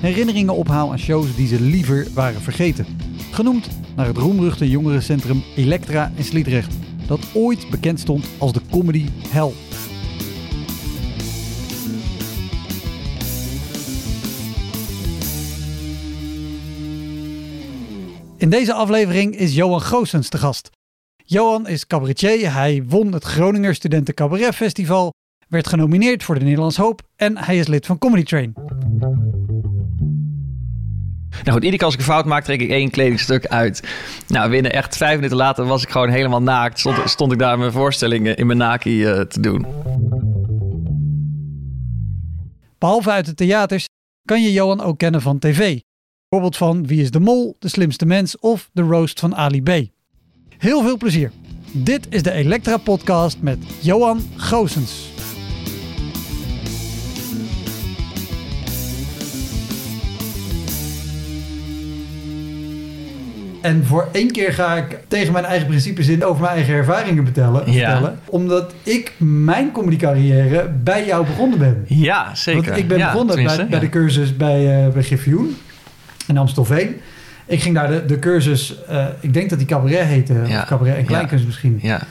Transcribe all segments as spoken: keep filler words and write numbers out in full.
herinneringen ophaal aan shows die ze liever waren vergeten. Genoemd naar het Roemruchte Jongerencentrum Elektra in Sliedrecht, dat ooit bekend stond als de Comedy Hell. In deze aflevering is Johan Goossens te gast. Johan is cabaretier, hij won het Groninger Studenten Cabaret Festival, werd genomineerd voor de Nederlands Hoop en hij is lid van Comedy Train. Nou goed, iedere keer als ik een fout maak, trek ik één kledingstuk uit. Nou, binnen echt vijf minuten later was ik gewoon helemaal naakt. Stond, stond ik daar mijn voorstellingen in mijn naki uh, te doen. Behalve uit de theaters kan je Johan ook kennen van tv. Bijvoorbeeld van Wie is de Mol, De Slimste Mens of de roast van Ali B. Heel veel plezier. Dit is de Elektra Podcast met Johan Goossens. En voor één keer ga ik tegen mijn eigen principes in over mijn eigen ervaringen vertellen. Ja. vertellen omdat ik mijn comedycarrière bij jou begonnen ben. Ja, zeker. Want ik ben ja, begonnen bij, ja. bij de cursus bij, uh, bij Griffioen in Amstelveen. Ik ging daar de, de cursus, uh, ik denk dat die cabaret heette, ja. of cabaret en kleinkunst ja. misschien. Ja.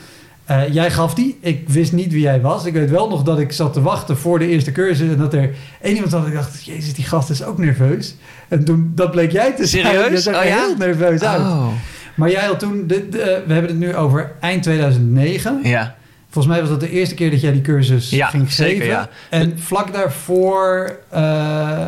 Uh, jij gaf die. Ik wist niet wie jij was. Ik weet wel nog dat ik zat te wachten voor de eerste cursus. En dat er één iemand had. Ik dacht, jezus, die gast is ook nerveus. En toen, dat bleek jij te zijn. Serieus? Dat zag oh, ja? heel nerveus oh. uit. Maar jij had toen, de, de, we hebben het nu over eind tweeduizend negen. Ja. Volgens mij was dat de eerste keer dat jij die cursus ja, ging geven. Zeker, ja. En vlak daarvoor uh,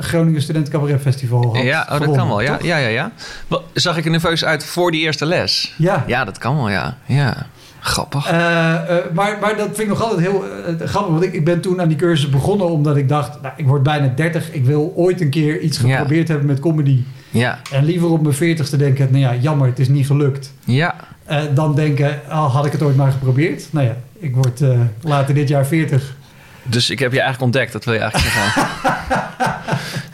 Groningen Studenten Cabaret Festival had Ja, oh, gewonnen, dat kan wel. Ja, ja, ja, ja. Wel, zag ik er nerveus uit voor die eerste les? Ja. Ja, dat kan wel, ja. Ja. Grappig. Uh, uh, maar, maar dat vind ik nog altijd heel uh, grappig. Want ik, ik ben toen aan die cursus begonnen omdat ik dacht, nou, ik word bijna dertig. Ik wil ooit een keer iets geprobeerd ja. hebben met comedy. Ja. En liever op mijn veertigste denken, nou ja, jammer, het is niet gelukt. Ja. Uh, dan denken, oh, had ik het ooit maar geprobeerd? Nou ja, ik word uh, later dit jaar veertig. Dus ik heb je eigenlijk ontdekt, dat wil je eigenlijk zeggen.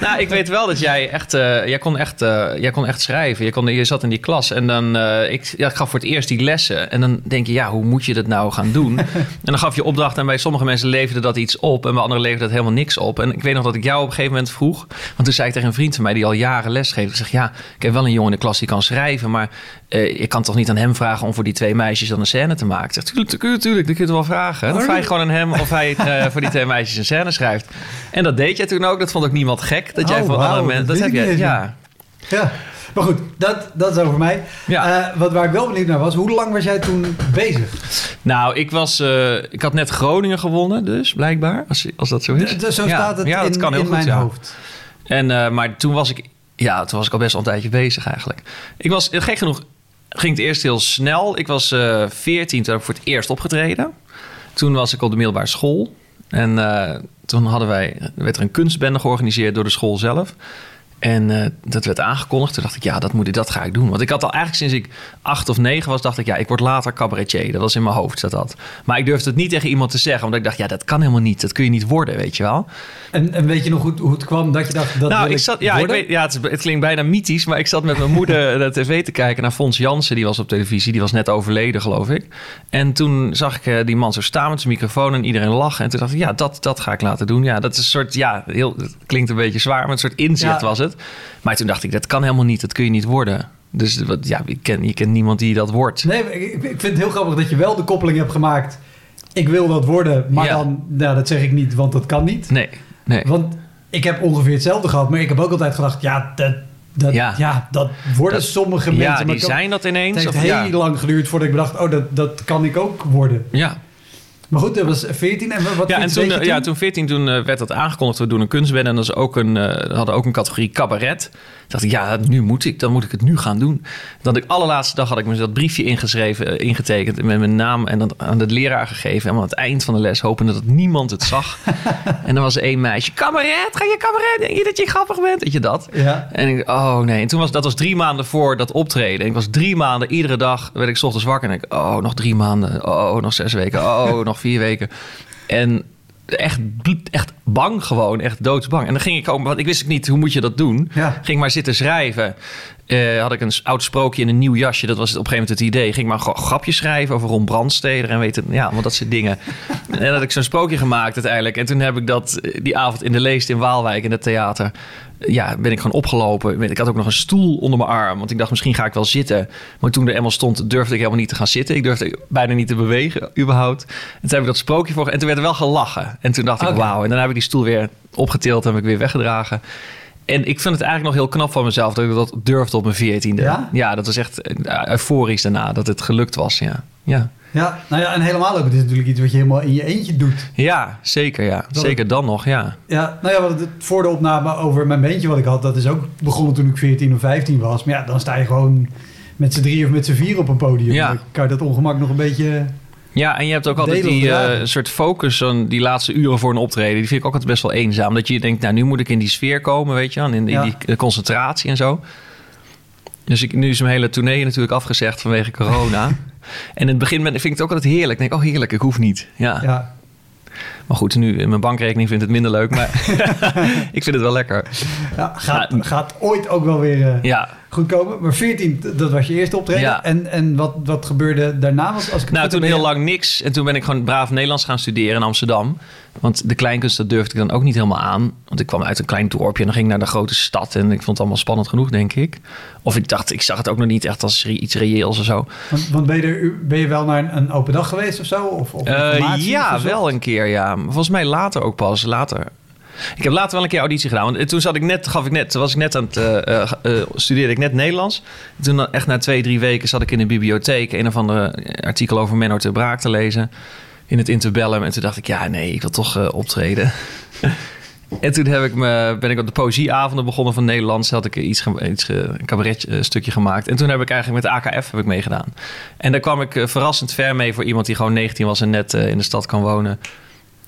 Nou, ik weet wel dat jij echt, uh, jij kon echt, uh, jij kon echt schrijven. Je, kon, je zat in die klas en dan, uh, ik, ja, ik gaf voor het eerst die lessen. En dan denk je, ja, hoe moet je dat nou gaan doen? En dan gaf je opdrachten en bij sommige mensen leverde dat iets op. En bij anderen leverde dat helemaal niks op. En ik weet nog dat ik jou op een gegeven moment vroeg. Want toen zei ik tegen een vriend van mij die al jaren les geeft. Ik zeg, ja, ik heb wel een jongen in de klas die kan schrijven. Maar uh, je kan toch niet aan hem vragen om voor die twee meisjes dan een scène te maken? Ik zeg, tuurlijk, tuurlijk, tuurlijk, dat kun je het wel vragen. Dan vraag je gewoon aan hem of hij uh, voor die twee meisjes een scène schrijft. En dat deed jij toen ook. Dat vond ook niemand gek. Dat jij oh, van wow, andere mensen... Dat, dat heb jij, ja. ja. Maar goed, dat, dat is over mij. Ja. Uh, wat waar ik wel benieuwd naar was, hoe lang was jij toen bezig? Nou, ik was... Uh, ik had net Groningen gewonnen, dus, blijkbaar. Als, als dat zo is. Dus zo ja. staat het ja, in, in goed, mijn ja. hoofd. En, uh, maar toen was ik... Ja, toen was ik al best al een tijdje bezig eigenlijk. Ik was, gek genoeg, ging het eerst heel snel. Ik was uh, veertien, toen heb ik voor het eerst opgetreden. Toen was ik op de middelbare school. En... Uh, Toen hadden wij, werd er een kunstbende georganiseerd door de school zelf. En uh, dat werd aangekondigd. Toen dacht ik, ja, dat, moet ik, dat ga ik doen. Want ik had al eigenlijk sinds ik acht of negen was... dacht ik, ja, ik word later cabaretier. Dat was in mijn hoofd, zat dat. Maar ik durfde het niet tegen iemand te zeggen. Omdat ik dacht, ja, dat kan helemaal niet. Dat kun je niet worden, weet je wel. En, en weet je nog hoe, hoe het kwam dat je dacht, dat nou, wil ik zat, ja, ik weet, ja, het, het klinkt bijna mythisch. Maar ik zat met mijn moeder naar tv te kijken... naar Fons Jansen, die was op televisie. Die was net overleden, geloof ik. En toen zag ik uh, die man zo staan met zijn microfoon... en iedereen lachen. En toen dacht ik, ja, dat, dat ga ik laten doen. Ja, dat is een soort, ja, heel, het klinkt een beetje zwaar... maar een soort inzicht ja. was het. Maar toen dacht ik, dat kan helemaal niet. Dat kun je niet worden. Dus ja, ik ken, je kent niemand die dat wordt. Nee, ik vind het heel grappig dat je wel de koppeling hebt gemaakt. Ik wil dat worden, maar ja. dan... Nou, dat zeg ik niet, want dat kan niet. Nee, nee. Want ik heb ongeveer hetzelfde gehad. Maar ik heb ook altijd gedacht, ja, dat... Dat, ja. ja, dat worden dat, sommige mensen. Ja, die ook, zijn dat ineens. Het heeft of, heel ja. lang geduurd voordat ik bedacht, oh, dat, dat kan ik ook worden. Ja. Maar goed, dat was veertien. En wat ja, en toen, toen? Ja, toen veertien toen werd dat aangekondigd. We doen een kunstwedden en dat is ook een, uh, hadden ook een categorie cabaret. Toen dacht ik, ja, nu moet ik, dan moet ik het nu gaan doen. Dan de allerlaatste dag had ik me dat briefje ingeschreven, ingetekend met mijn naam en dat aan de leraar gegeven. En aan het eind van de les hopende dat niemand het zag. En dan was er één meisje, cabaret, ga je cabaret? Denk je dat je grappig bent? Weet je dat? Ja. En ik, oh nee. En toen was dat was drie maanden voor dat optreden. En ik was drie maanden, iedere dag werd ik 's ochtends wakker en ik, oh, nog drie maanden, oh, nog zes weken, oh, nog vier weken. En echt, echt bang gewoon, echt doodsbang. En dan ging ik ook, want ik wist niet, hoe moet je dat doen? Ja. Ging maar zitten schrijven. Uh, had ik een oud sprookje in een nieuw jasje. Dat was op een gegeven moment het idee. Ging maar een grapje schrijven over Ron Brandsteder en weten, ja, want dat soort dingen. En dan had ik zo'n sprookje gemaakt uiteindelijk. En toen heb ik dat die avond in de Leest in Waalwijk in het theater. Ja, ben ik gewoon opgelopen. Ik had ook nog een stoel onder mijn arm. Want ik dacht, misschien ga ik wel zitten. Maar toen er eenmaal stond, durfde ik helemaal niet te gaan zitten. Ik durfde bijna niet te bewegen, überhaupt. En toen heb ik dat sprookje voor. En toen werd er wel gelachen. En toen dacht okay. ik, wauw. En dan heb ik die stoel weer opgetild en heb ik weer weggedragen. En ik vind het eigenlijk nog heel knap van mezelf dat ik dat durfde op mijn veertiende. Ja? Ja, dat was echt euforisch daarna, dat het gelukt was, ja. Ja. Ja, nou ja, en helemaal ook. Het is natuurlijk iets wat je helemaal in je eentje doet. Ja, zeker, ja. Dat zeker het, dan nog, ja. Ja, nou ja, want het voor de opname over mijn bandje wat ik had, dat is ook begonnen toen ik veertien of vijftien was. Maar ja, dan sta je gewoon met z'n drie of met z'n vier op een podium. Ja. Dan kan je dat ongemak nog een beetje... Ja, en je hebt ook altijd die uh, soort focus, die laatste uren voor een optreden. Die vind ik ook altijd best wel eenzaam. Dat je denkt, nou, nu moet ik in die sfeer komen, weet je. En in, ja. in die concentratie en zo. Dus ik, nu is mijn hele tournee natuurlijk afgezegd vanwege corona. En in het begin vind ik het ook altijd heerlijk. Ik denk, oh heerlijk, ik hoef niet. Ja. ja. Maar goed, nu in mijn bankrekening vind ik het minder leuk. Maar ik vind het wel lekker. Ja, gaat, nou, gaat ooit ook wel weer uh, ja. goed komen. Maar veertien, dat was je eerste optreden. Ja. En, en wat, wat gebeurde daarna? Was, als ik nou, toen ben... heel lang niks. En toen ben ik gewoon braaf Nederlands gaan studeren in Amsterdam. Want de kleinkunst, dat durfde ik dan ook niet helemaal aan. Want ik kwam uit een klein dorpje en dan ging ik naar de grote stad. En ik vond het allemaal spannend genoeg, denk ik. Of ik dacht, ik zag het ook nog niet echt als iets reëels of zo. Want, want ben, je er, ben je wel naar een open dag geweest of zo? Of, of uh, ja, of wel een keer, ja. Volgens mij later ook pas, later. Ik heb later wel een keer auditie gedaan. Want toen zat ik net, gaf ik net, was ik net aan het uh, uh, studeerde ik net Nederlands. Toen echt na twee, drie weken zat ik in de bibliotheek een of andere artikel over Menno ter Braak te lezen in het Interbellum. En toen dacht ik, ja, nee, ik wil toch uh, optreden. En toen heb ik me, ben ik op de poëzieavonden begonnen van Nederlands. Had ik iets, iets een cabaretstukje gemaakt. En toen heb ik eigenlijk met A K F heb ik meegedaan. En daar kwam ik verrassend ver mee voor iemand die gewoon negentien was en net uh, in de stad kan wonen.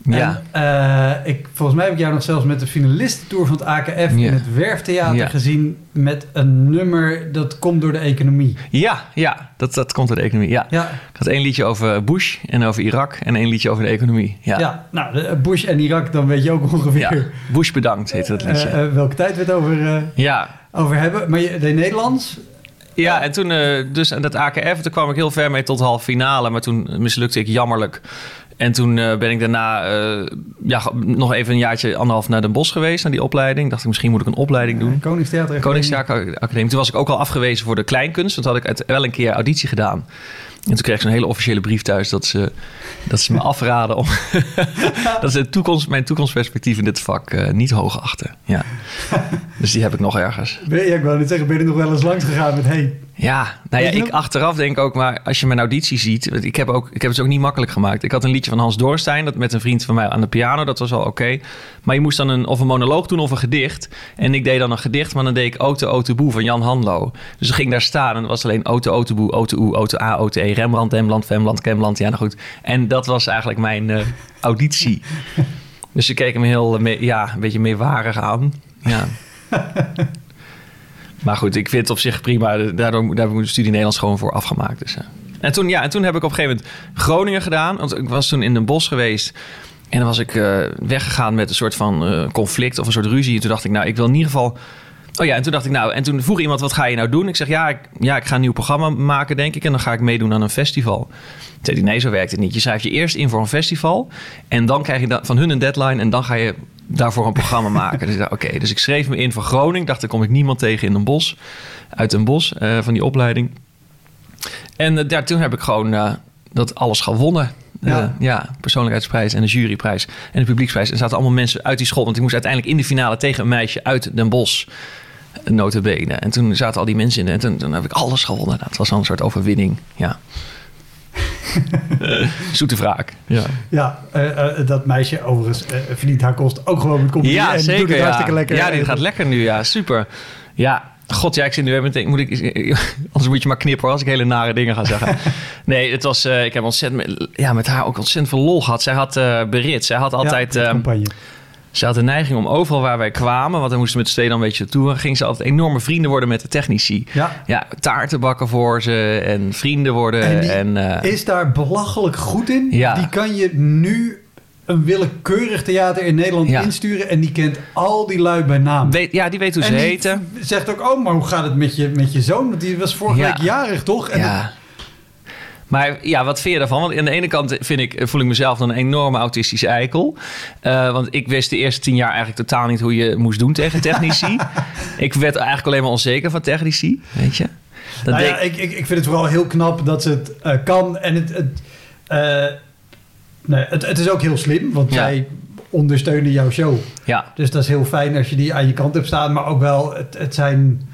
Ja. En, uh, ik, volgens mij heb ik jou nog zelfs met de finalistentour van het A K F yeah. in het Werftheater yeah. gezien met een nummer dat komt door de economie. Ja, ja dat, dat komt door de economie. Ja. Ja. Ik had één liedje over Bush en over Irak en één liedje over de economie. Ja, ja nou, Bush en Irak, dan weet je ook ongeveer. Ja. Bush bedankt heette dat liedje. Uh, uh, welke tijd we het over, uh, ja. over hebben. Maar je deed Nederlands. Ja, en toen uh, dus aan dat A K F, toen kwam ik heel ver mee tot half finale. Maar toen mislukte ik jammerlijk. En toen uh, ben ik daarna uh, ja, nog even een jaartje, anderhalf naar Den Bosch geweest, naar die opleiding. Dacht ik, misschien moet ik een opleiding doen. Uh, Koningstheater Koningstheater Academie. Toen was ik ook al afgewezen voor de kleinkunst. Want toen had ik uit, wel een keer auditie gedaan. En toen kreeg ik zo'n hele officiële brief thuis dat ze, dat ze me afraden om... dat ze toekomst, mijn toekomstperspectief in dit vak uh, niet hoog achten. Ja. Dus die heb ik nog ergens. Ben je, ik wou niet zeggen, ben je nog wel eens langs gegaan met... Hey. Ja, nou ja, ik achteraf denk ook, maar als je mijn auditie ziet... Ik heb, ook, ik heb het ook niet makkelijk gemaakt. Ik had een liedje van Hans Dorstein, dat met een vriend van mij aan de piano. Dat was wel oké. Okay. Maar je moest dan een, of een monoloog doen of een gedicht. En ik deed dan een gedicht, maar dan deed ik Ote Ote Boe van Jan Hanlo. Dus ik ging daar staan en het was alleen Ote Ote Boe, Ote Oe, Ote A, Ote E. Rembrandt, Demland, Femland, Kemland. Ja, nou goed. En dat was eigenlijk mijn uh, auditie. Dus ze keken me heel, uh, mee, ja, een beetje meewarig aan. Ja. Maar goed, ik vind het op zich prima. Daardoor, daar heb ik de studie Nederlands gewoon voor afgemaakt. Dus, ja. En, toen, ja, en toen heb ik op een gegeven moment Groningen gedaan. Want ik was toen in Den Bosch geweest. En dan was ik uh, weggegaan met een soort van uh, conflict of een soort ruzie. En toen dacht ik, nou, ik wil in ieder geval... Oh ja, en toen dacht ik, nou, en toen vroeg iemand, wat ga je nou doen? Ik zeg, ja ik, ja, ik ga een nieuw programma maken, denk ik. En dan ga ik meedoen aan een festival. Toen zei hij, nee, zo werkt het niet. Je schrijft je eerst in voor een festival. En dan krijg je van hun een deadline. En dan ga je daarvoor een programma maken. Dus, oké, okay. Dus ik schreef me in voor Groningen. Dacht, daar kom ik niemand tegen in Den Bosch. Uit Den Bosch, uh, van die opleiding. En uh, daar, toen heb ik gewoon uh, dat alles gewonnen. Ja. Uh, ja, persoonlijkheidsprijs en de juryprijs en de publieksprijs. En zaten allemaal mensen uit die school. Want ik moest uiteindelijk in de finale tegen een meisje uit Den Bosch. nota bene. En toen zaten al die mensen in en toen, toen heb ik alles gewonnen. Dat was al een soort overwinning, ja. uh, zoete wraak. Ja, ja uh, uh, dat meisje overigens uh, verdient haar kost ook gewoon met comedy. Ja, en zeker. Doet het hartstikke ja. lekker. Ja, dit gaat lekker nu. Ja, super. Ja, god, ja, ik zit nu even meteen. Moet ik, anders moet je maar knippen als ik hele nare dingen ga zeggen. Nee, het was. Uh, ik heb ontzettend, ja, met haar ook ontzettend veel lol gehad. Zij had uh, Berit. Zij had altijd. Ja, campagne. Ze had de neiging om overal waar wij kwamen... want dan moesten we met steden een beetje naartoe... ging ze altijd enorme vrienden worden met de technici. Ja. Ja, taarten bakken voor ze en vrienden worden. En die en, uh, is daar belachelijk goed in. Ja. Die kan je nu een willekeurig theater in Nederland ja. insturen... en die kent al die lui bij naam. Weet, ja, die weet hoe en ze heten. Zegt ook, oh, maar hoe gaat het met je, met je zoon? Want die was vorige ja. week jarig, toch? En ja. dat, maar ja, wat vind je daarvan? Want aan de ene kant vind ik, voel ik mezelf dan een enorme autistische eikel. Uh, want ik wist de eerste tien jaar eigenlijk totaal niet hoe je moest doen tegen technici. Ik werd eigenlijk alleen maar onzeker van technici, weet je. Dat nou ja, ik... Ik, ik vind het vooral heel knap dat ze het uh, kan. En het, het, uh, nee, het, het is ook heel slim, want zij ja. ondersteunen jouw show. Ja. Dus dat is heel fijn als je die aan je kant hebt staan. Maar ook wel, het, het zijn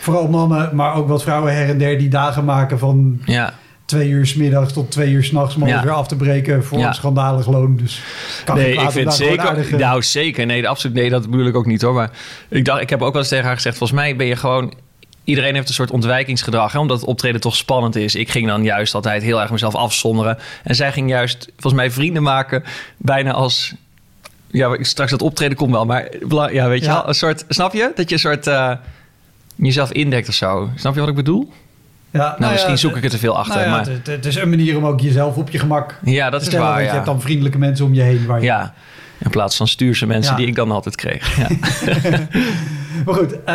vooral mannen, maar ook wat vrouwen her en der die dagen maken van... Ja. Twee uur 's middags tot twee uur 's nachts... maar ja. weer af te breken voor ja. een schandalig loon. Dus kan nee, ik vind zeker... Aardige... Nou, zeker. Nee, absoluut. Nee, dat bedoel ik ook niet, hoor. Maar ik dacht, ik heb ook wel eens tegen haar gezegd... volgens mij ben je gewoon... Iedereen heeft een soort ontwijkingsgedrag, hè, omdat het optreden toch spannend is. Ik ging dan juist altijd heel erg mezelf afzonderen. En zij ging juist, volgens mij, vrienden maken... bijna als... Ja, straks dat optreden komt wel, maar... Ja, weet je ja. een soort... Snap je? Dat je een soort... Uh, jezelf indekt of zo. Snap je wat ik bedoel? Ja, nou, nou, misschien ja, zoek ik het te veel achter. Nou ja, maar... het, het is een manier om ook jezelf op je gemak ja, dat te stellen. Is waar, want ja. je hebt dan vriendelijke mensen om je heen. Waar je... Ja, in plaats van stuurse mensen ja. die ik dan altijd kreeg. Ja. Maar goed, uh,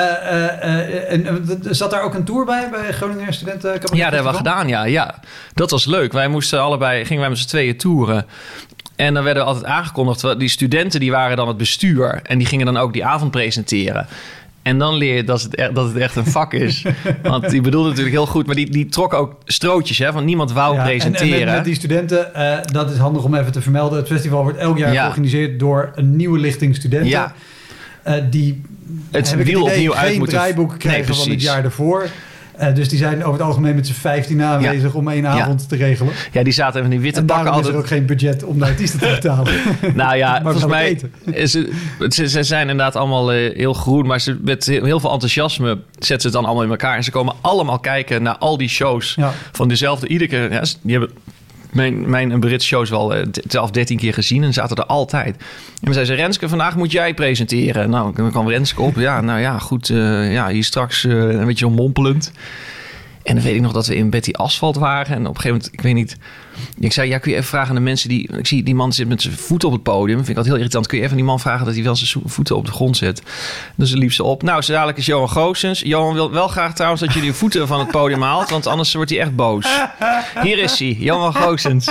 uh, uh, uh, zat daar ook een tour bij, bij Groninger Studenten Cabaret Festival? Ja, dat hebben we gedaan, ja, ja. Dat was leuk. Wij moesten allebei, gingen wij met z'n tweeën toeren. En dan werden we altijd aangekondigd. Die studenten die waren dan het bestuur. En die gingen dan ook die avond presenteren. En dan leer je dat het, echt, dat het echt een vak is. Want die bedoelde natuurlijk heel goed... maar die, die trok ook strootjes, hè, want niemand wou ja, presenteren. En, en met die studenten, uh, dat is handig om even te vermelden... het festival wordt elk jaar ja. georganiseerd door een nieuwe lichting studenten... Ja. Uh, die het heb wiel ik idee, opnieuw uit geen moeten... draaiboek krijgen nee, van het jaar daarvoor... Uh, dus die zijn over het algemeen met z'n vijftien aanwezig ja. om één avond ja. te regelen. Ja, die zaten even in witte en pakken. En hadden... is er ook geen budget om de artiesten te betalen. Nou ja, volgens mij... Ze, ze, ze zijn inderdaad allemaal uh, heel groen. Maar ze, met heel veel enthousiasme zetten ze het dan allemaal in elkaar. En ze komen allemaal kijken naar al die shows ja. van dezelfde. Iedere keer... Ja, die hebben mijn, mijn en Britse shows wel uh, twaalf, dertien keer gezien. En zaten er altijd. En we zeiden ze, Renske, vandaag moet jij presenteren. Nou, dan kwam Renske op. Ja, nou ja, goed. Uh, ja, hier straks uh, een beetje onmompelend. En dan weet ik nog dat we in Betty Asphalt waren. En op een gegeven moment, ik weet niet... Ik zei, ja, kun je even vragen aan de mensen die... Ik zie, die man zit met zijn voeten op het podium. Vind ik dat heel irritant. Kun je even aan die man vragen dat hij wel zijn voeten op de grond zet? Dus liep ze op. Nou, zo dadelijk is Johan Goossens. Johan wil wel graag trouwens dat je die voeten van het podium haalt. Want anders wordt hij echt boos. Hier is hij, Johan Goossens.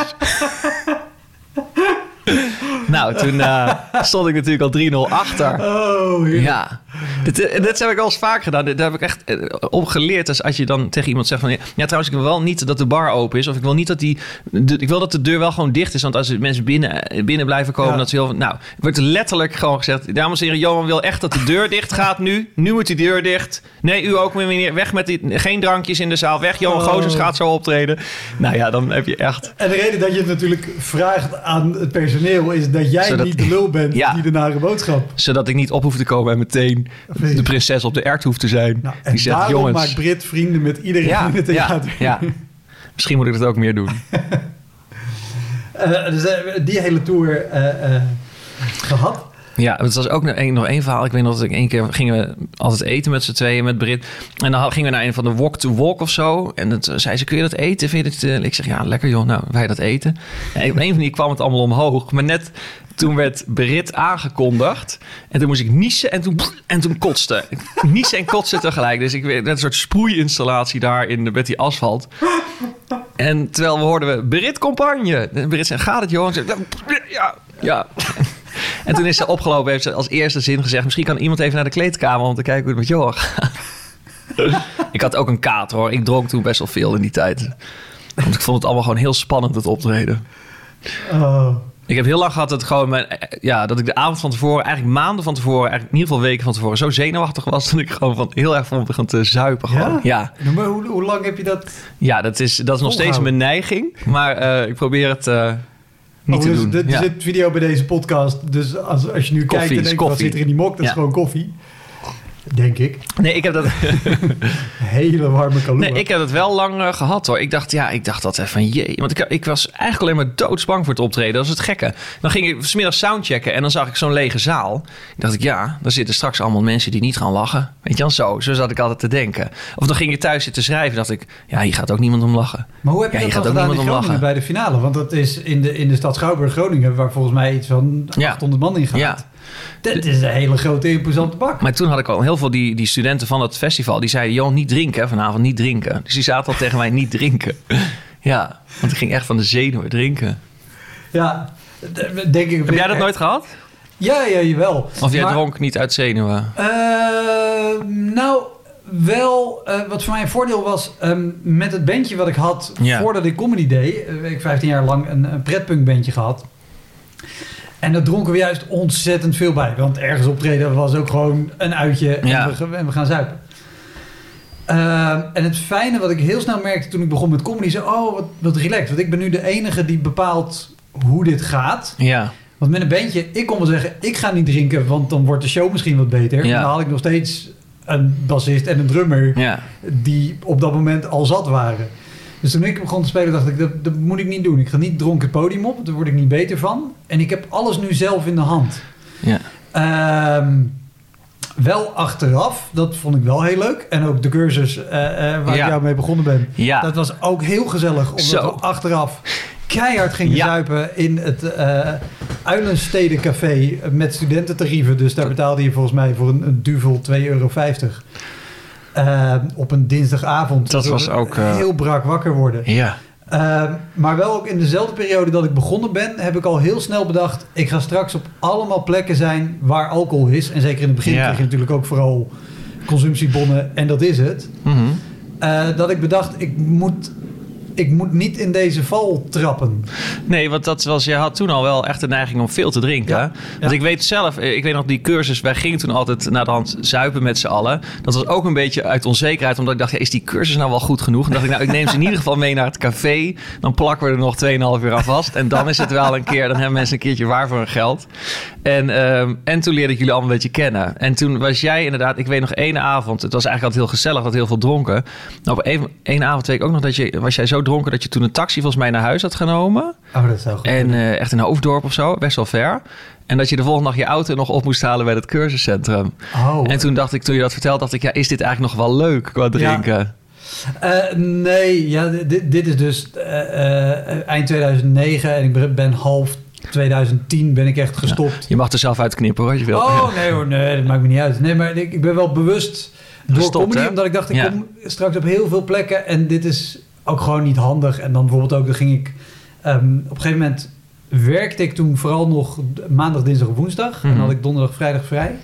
Nou, toen uh, stond ik natuurlijk al drie nul achter. Oh, yeah. Ja. Dit, dit heb ik al eens vaak gedaan. Daar heb ik echt op geleerd. Dus als je dan tegen iemand zegt van... Ja, trouwens, ik wil wel niet dat de bar open is. Of ik wil niet dat die... De, ik wil dat de deur wel gewoon dicht is. Want als mensen binnen, binnen blijven komen... Ja. Dat ze heel, nou, wordt letterlijk gewoon gezegd... Dames en heren, Johan wil echt dat de deur dicht gaat nu. Nu moet die deur dicht. Nee, u ook, meneer. Weg met die... Geen drankjes in de zaal. Weg, Johan oh. Goossens gaat zo optreden. Nou ja, dan heb je echt... En de reden dat je het natuurlijk vraagt aan het personeel... is dat jij Zodat niet de lul bent ja. die de nare boodschap. Zodat ik niet op hoef te komen en meteen... de prinses op de erwt hoeft te zijn. Nou, en die zegt, daarom jongens, maakt Brit vrienden met iedereen ja, in het theater. Ja, ja. Misschien moet ik dat ook meer doen. uh, dus uh, die hele tour uh, uh, gehad. Ja, het was ook nog één, nog één verhaal. Ik weet nog dat ik één keer gingen we altijd eten met z'n tweeën met Brit. En dan gingen we naar een van de walk-to-walk of zo. En dat zei ze, kun je dat eten? Vind je dat, uh? Ik zeg, ja, lekker joh. Nou, wij dat eten. En op een van die kwam het allemaal omhoog. Maar net... Toen werd Berit aangekondigd. En toen moest ik niezen en toen, en toen kotste. Niezen en kotsen tegelijk. Dus ik werd een soort sproeiinstallatie daar in de Betty Asphalt. En terwijl we hoorden we... Berit, compagne. En Berit zei, gaat het, Johan? Ja, ja. En toen is ze opgelopen. Heeft ze als eerste zin gezegd... Misschien kan iemand even naar de kleedkamer... om te kijken hoe het met Johan gaat. Ik had ook een kater, hoor. Ik dronk toen best wel veel in die tijd. Want ik vond het allemaal gewoon heel spannend, het optreden. Oh... Ik heb heel lang gehad dat, gewoon mijn, ja, dat ik de avond van tevoren, eigenlijk maanden van tevoren, eigenlijk in ieder geval weken van tevoren, zo zenuwachtig was dat ik gewoon van heel erg van begon te zuipen. Gewoon. Ja? Ja. Maar hoe, hoe lang heb je dat? Ja, dat is, dat is nog steeds mijn neiging, maar uh, ik probeer het uh, niet oh, te dus, doen. Er ja. zit video bij deze podcast, dus als, als je nu koffie, kijkt en denkt, wat zit er in die mok? Dat ja. is gewoon koffie. Denk ik. Nee, ik heb dat... Hele warme kaloer. Nee, ik heb het wel lang uh, gehad hoor. Ik dacht, ja, ik dacht dat even, jee. Want ik, ik was eigenlijk alleen maar doodsbang voor het optreden. Dat is het gekke. Dan ging ik 's middags soundchecken en dan zag ik zo'n lege zaal. Dan dacht ik, ja, daar zitten straks allemaal mensen die niet gaan lachen. Weet je dan zo? Zo zat ik altijd te denken. Of dan ging je thuis zitten schrijven dacht ik, ja, hier gaat ook niemand om lachen. Maar hoe heb je ja, dat gedaan in Groningen bij de finale? Want dat is in de, in de Stad Schouwburg Groningen, waar volgens mij iets van ja. achthonderd man in gaat. Ja. Dit is een hele grote, imposante bak. Maar toen had ik al heel veel die, die studenten van dat festival. Die zeiden, joh, niet drinken, vanavond niet drinken. Dus die zaten al tegen mij, niet drinken. Ja, want ik ging echt van de zenuwen drinken. Ja, denk ik... Heb jij dat nooit gehad? Ja, ja, jawel. Of jij maar, dronk niet uit zenuwen? Uh, nou, wel... Uh, wat voor mij een voordeel was... Um, met het bandje wat ik had ja. voordat ik comedy deed... Uh, heb ik vijftien jaar lang een, een pretpunkbandje gehad... En daar dronken we juist ontzettend veel bij. Want ergens optreden was ook gewoon een uitje en, ja. we, en we gaan zuipen. Uh, en het fijne wat ik heel snel merkte toen ik begon met comedy... Zo, oh, wat, wat relaxed. Want ik ben nu de enige die bepaalt hoe dit gaat. Ja. Want met een bandje, ik kon wel zeggen... ik ga niet drinken, want dan wordt de show misschien wat beter. Ja. En dan had ik nog steeds een bassist en een drummer... Ja. die op dat moment al zat waren. Dus toen ik begon te spelen dacht ik, dat, dat moet ik niet doen. Ik ga niet dronken het podium op, daar word ik niet beter van. En ik heb alles nu zelf in de hand. Ja. Um, wel achteraf, dat vond ik wel heel leuk. En ook de cursus uh, uh, waar ja. ik jou mee begonnen ben. Ja. Dat was ook heel gezellig, omdat Zo. we achteraf keihard gingen ja. zuipen in het uh, Uilenstedencafé met studententarieven. Dus daar betaalde je volgens mij voor een, een duvel twee euro vijftig. Uh, op een dinsdagavond. Dat was ook... Uh... heel brak wakker worden. Ja. Uh, maar wel ook in dezelfde periode dat ik begonnen ben... heb ik al heel snel bedacht... ik ga straks op allemaal plekken zijn waar alcohol is. En zeker in het begin ja. kreeg je natuurlijk ook vooral consumptiebonnen. En dat is het. Mm-hmm. Uh, dat ik bedacht, ik moet... Ik moet niet in deze val trappen. Nee, want dat was, je had toen al wel echt de neiging om veel te drinken. Ja, want ja. ik weet zelf, ik weet nog die cursus... wij gingen toen altijd naar de hand zuipen met z'n allen. Dat was ook een beetje uit onzekerheid... omdat ik dacht, ja, is die cursus nou wel goed genoeg? En dacht ik, nou, ik neem ze in ieder geval mee naar het café. Dan plakken we er nog twee komma vijf uur aan vast. En dan is het wel een keer... dan hebben mensen een keertje waar voor hun geld. En, um, en toen leerde ik jullie allemaal een beetje kennen. En toen was jij inderdaad... ik weet nog één avond... het was eigenlijk altijd heel gezellig, dat heel veel dronken. Nou, op één, één avond weet ik ook nog dat je... was jij zo dronken dat je toen een taxi volgens mij naar huis had genomen. Oh, dat zou goed. En uh, echt in Hoofddorp of zo, best wel ver. En dat je de volgende dag je auto nog op moest halen bij het cursuscentrum. Oh. En toen dacht ik, toen je dat vertelde, dacht ik, ja, is dit eigenlijk nog wel leuk qua drinken? Ja. Uh, nee, ja, dit, dit is dus uh, uh, eind tweeduizend negen en ik ben half tweeduizend tien ben ik echt gestopt. Ja, je mag er zelf uit knippen hoor, als je wilt. Oh, nee hoor, nee, dat maakt me niet uit. Nee, maar ik, ik ben wel bewust door gestopt, comedy, hè? Omdat ik dacht, ik ja. kom straks op heel veel plekken en dit is... ook gewoon niet handig. En dan bijvoorbeeld ook, dan ging ik... Um, op een gegeven moment werkte ik toen vooral nog maandag, dinsdag of woensdag. Mm-hmm. En had ik donderdag, vrijdag vrij.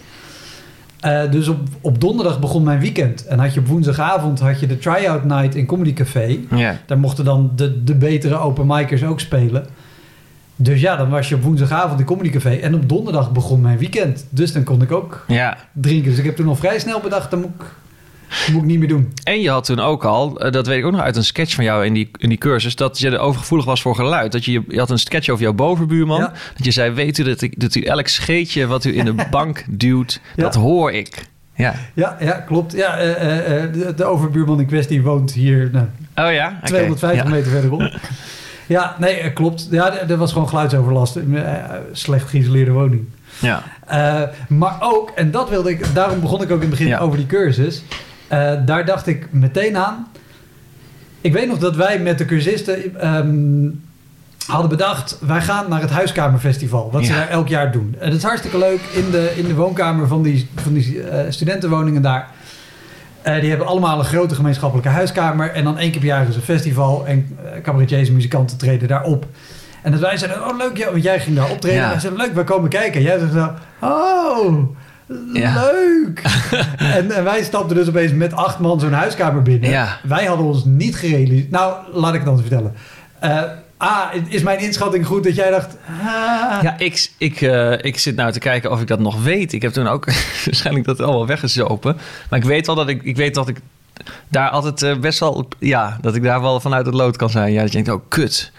Uh, dus op, op donderdag begon mijn weekend. En had je op woensdagavond had je de try-out night in Comedy Café. Yeah. Daar mochten dan de, de betere open micers ook spelen. Dus ja, dan was je op woensdagavond in Comedy Café. En op donderdag begon mijn weekend. Dus dan kon ik ook yeah. drinken. Dus ik heb toen al vrij snel bedacht, dan moet ik... dat moet ik niet meer doen. En je had toen ook al, dat weet ik ook nog uit een sketch van jou in die, in die cursus... dat je er overgevoelig was voor geluid. Dat je, je had een sketch over jouw bovenbuurman. Ja. Dat je zei, weet u dat, ik, dat u elk scheetje wat u in de bank duwt... ja. dat hoor ik. Ja, ja, ja klopt. Ja, uh, uh, de, de overbuurman in kwestie woont hier nou, oh ja? okay. tweehonderdvijftig ja. meter verderop. Ja, nee, klopt. Ja, er was gewoon geluidsoverlast. Slecht geïsoleerde woning. Ja. Uh, maar ook, en dat wilde ik... daarom begon ik ook in het begin ja. over die cursus... Uh, daar dacht ik meteen aan. Ik weet nog dat wij met de cursisten um, hadden bedacht... wij gaan naar het Huiskamerfestival, wat ja. ze daar elk jaar doen. En dat is hartstikke leuk in de, in de woonkamer van die, van die uh, studentenwoningen daar. Uh, die hebben allemaal een grote gemeenschappelijke huiskamer... en dan één keer per jaar is een festival... en uh, cabaretiers en muzikanten treden daar op. En dat wij zeiden, oh leuk, ja, want jij ging daar optreden. Ja. En wij zeiden, leuk, wij komen kijken. Jij zegt zo, oh... ja. leuk! en, en wij stapten dus opeens met acht man zo'n huiskamer binnen. Ja. Wij hadden ons niet gerealiseerd... Nou, laat ik het anders vertellen. Uh, Ah, is mijn inschatting goed dat jij dacht... Ah. Ja, ik, ik, uh, ik zit nou te kijken of ik dat nog weet. Ik heb toen ook waarschijnlijk dat allemaal weggezopen. Maar ik weet wel dat ik, ik, weet dat ik daar altijd uh, best wel... Ja, dat ik daar wel vanuit het lood kan zijn. Ja, dat je denkt, oh, kut.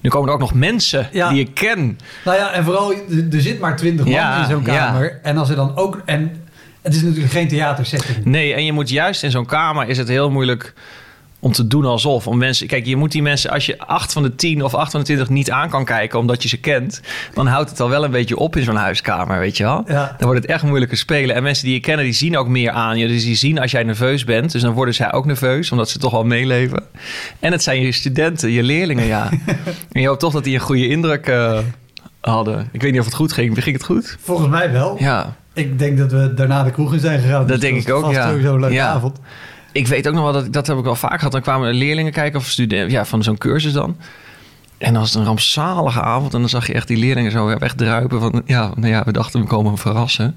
Nu komen er ook nog mensen ja. die ik ken. Nou ja, en vooral, er zit maar twintig man ja, in zo'n kamer. Ja. En als er dan ook... En het is natuurlijk geen theatersetting. Nee, en je moet juist in zo'n kamer is het heel moeilijk... om te doen alsof. Om mensen, kijk, je moet die mensen... als je acht van de tien of acht van de twintig niet aan kan kijken... omdat je ze kent... dan houdt het al wel een beetje op in zo'n huiskamer, weet je wel. Ja. Dan wordt het echt moeilijker spelen. En mensen die je kennen, die zien ook meer aan je. Dus die zien als jij nerveus bent. Dus dan worden zij ook nerveus, omdat ze toch al meeleven. En het zijn je studenten, je leerlingen, ja. En je hoopt toch dat die een goede indruk uh, hadden. Ik weet niet of het goed ging. Ging het goed? Volgens mij wel. Ja. Ik denk dat we daarna de kroeg in zijn gegaan. Dat dus denk ik ook, vast ja. vast sowieso een leuke ja. avond. Ik weet ook nog wel, dat ik, dat heb ik wel vaak gehad. Dan kwamen er leerlingen kijken of studenten, ja, van zo'n cursus dan. En dan was het een rampzalige avond. En dan zag je echt die leerlingen zo wegdruipen. Van, ja, nou ja, we dachten we komen verrassen.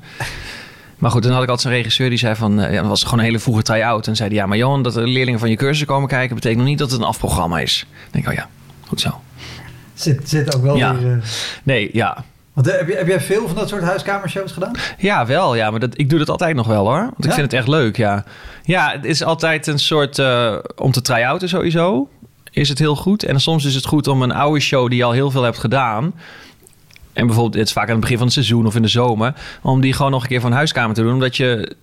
Maar goed, dan had ik altijd zo'n regisseur die zei van... Ja, dat was gewoon een hele vroege try-out. En zei die, ja, maar Johan, dat er leerlingen van je cursus komen kijken... betekent nog niet dat het een afprogramma is. Dan denk ik, oh ja, goed zo. Zit, zit ook wel ja. weer... Uh... Nee, ja... Want heb, je, heb jij veel van dat soort huiskamershows gedaan? Ja, wel. Ja, maar dat, ik doe dat altijd nog wel hoor. Want ik ja? vind het echt leuk, ja. Ja, het is altijd een soort... Uh, om te try-outen sowieso is het heel goed. En soms is het goed om een oude show die je al heel veel hebt gedaan... en bijvoorbeeld, het is vaak aan het begin van het seizoen of in de zomer... om die gewoon nog een keer van huiskamer te doen. Omdat je...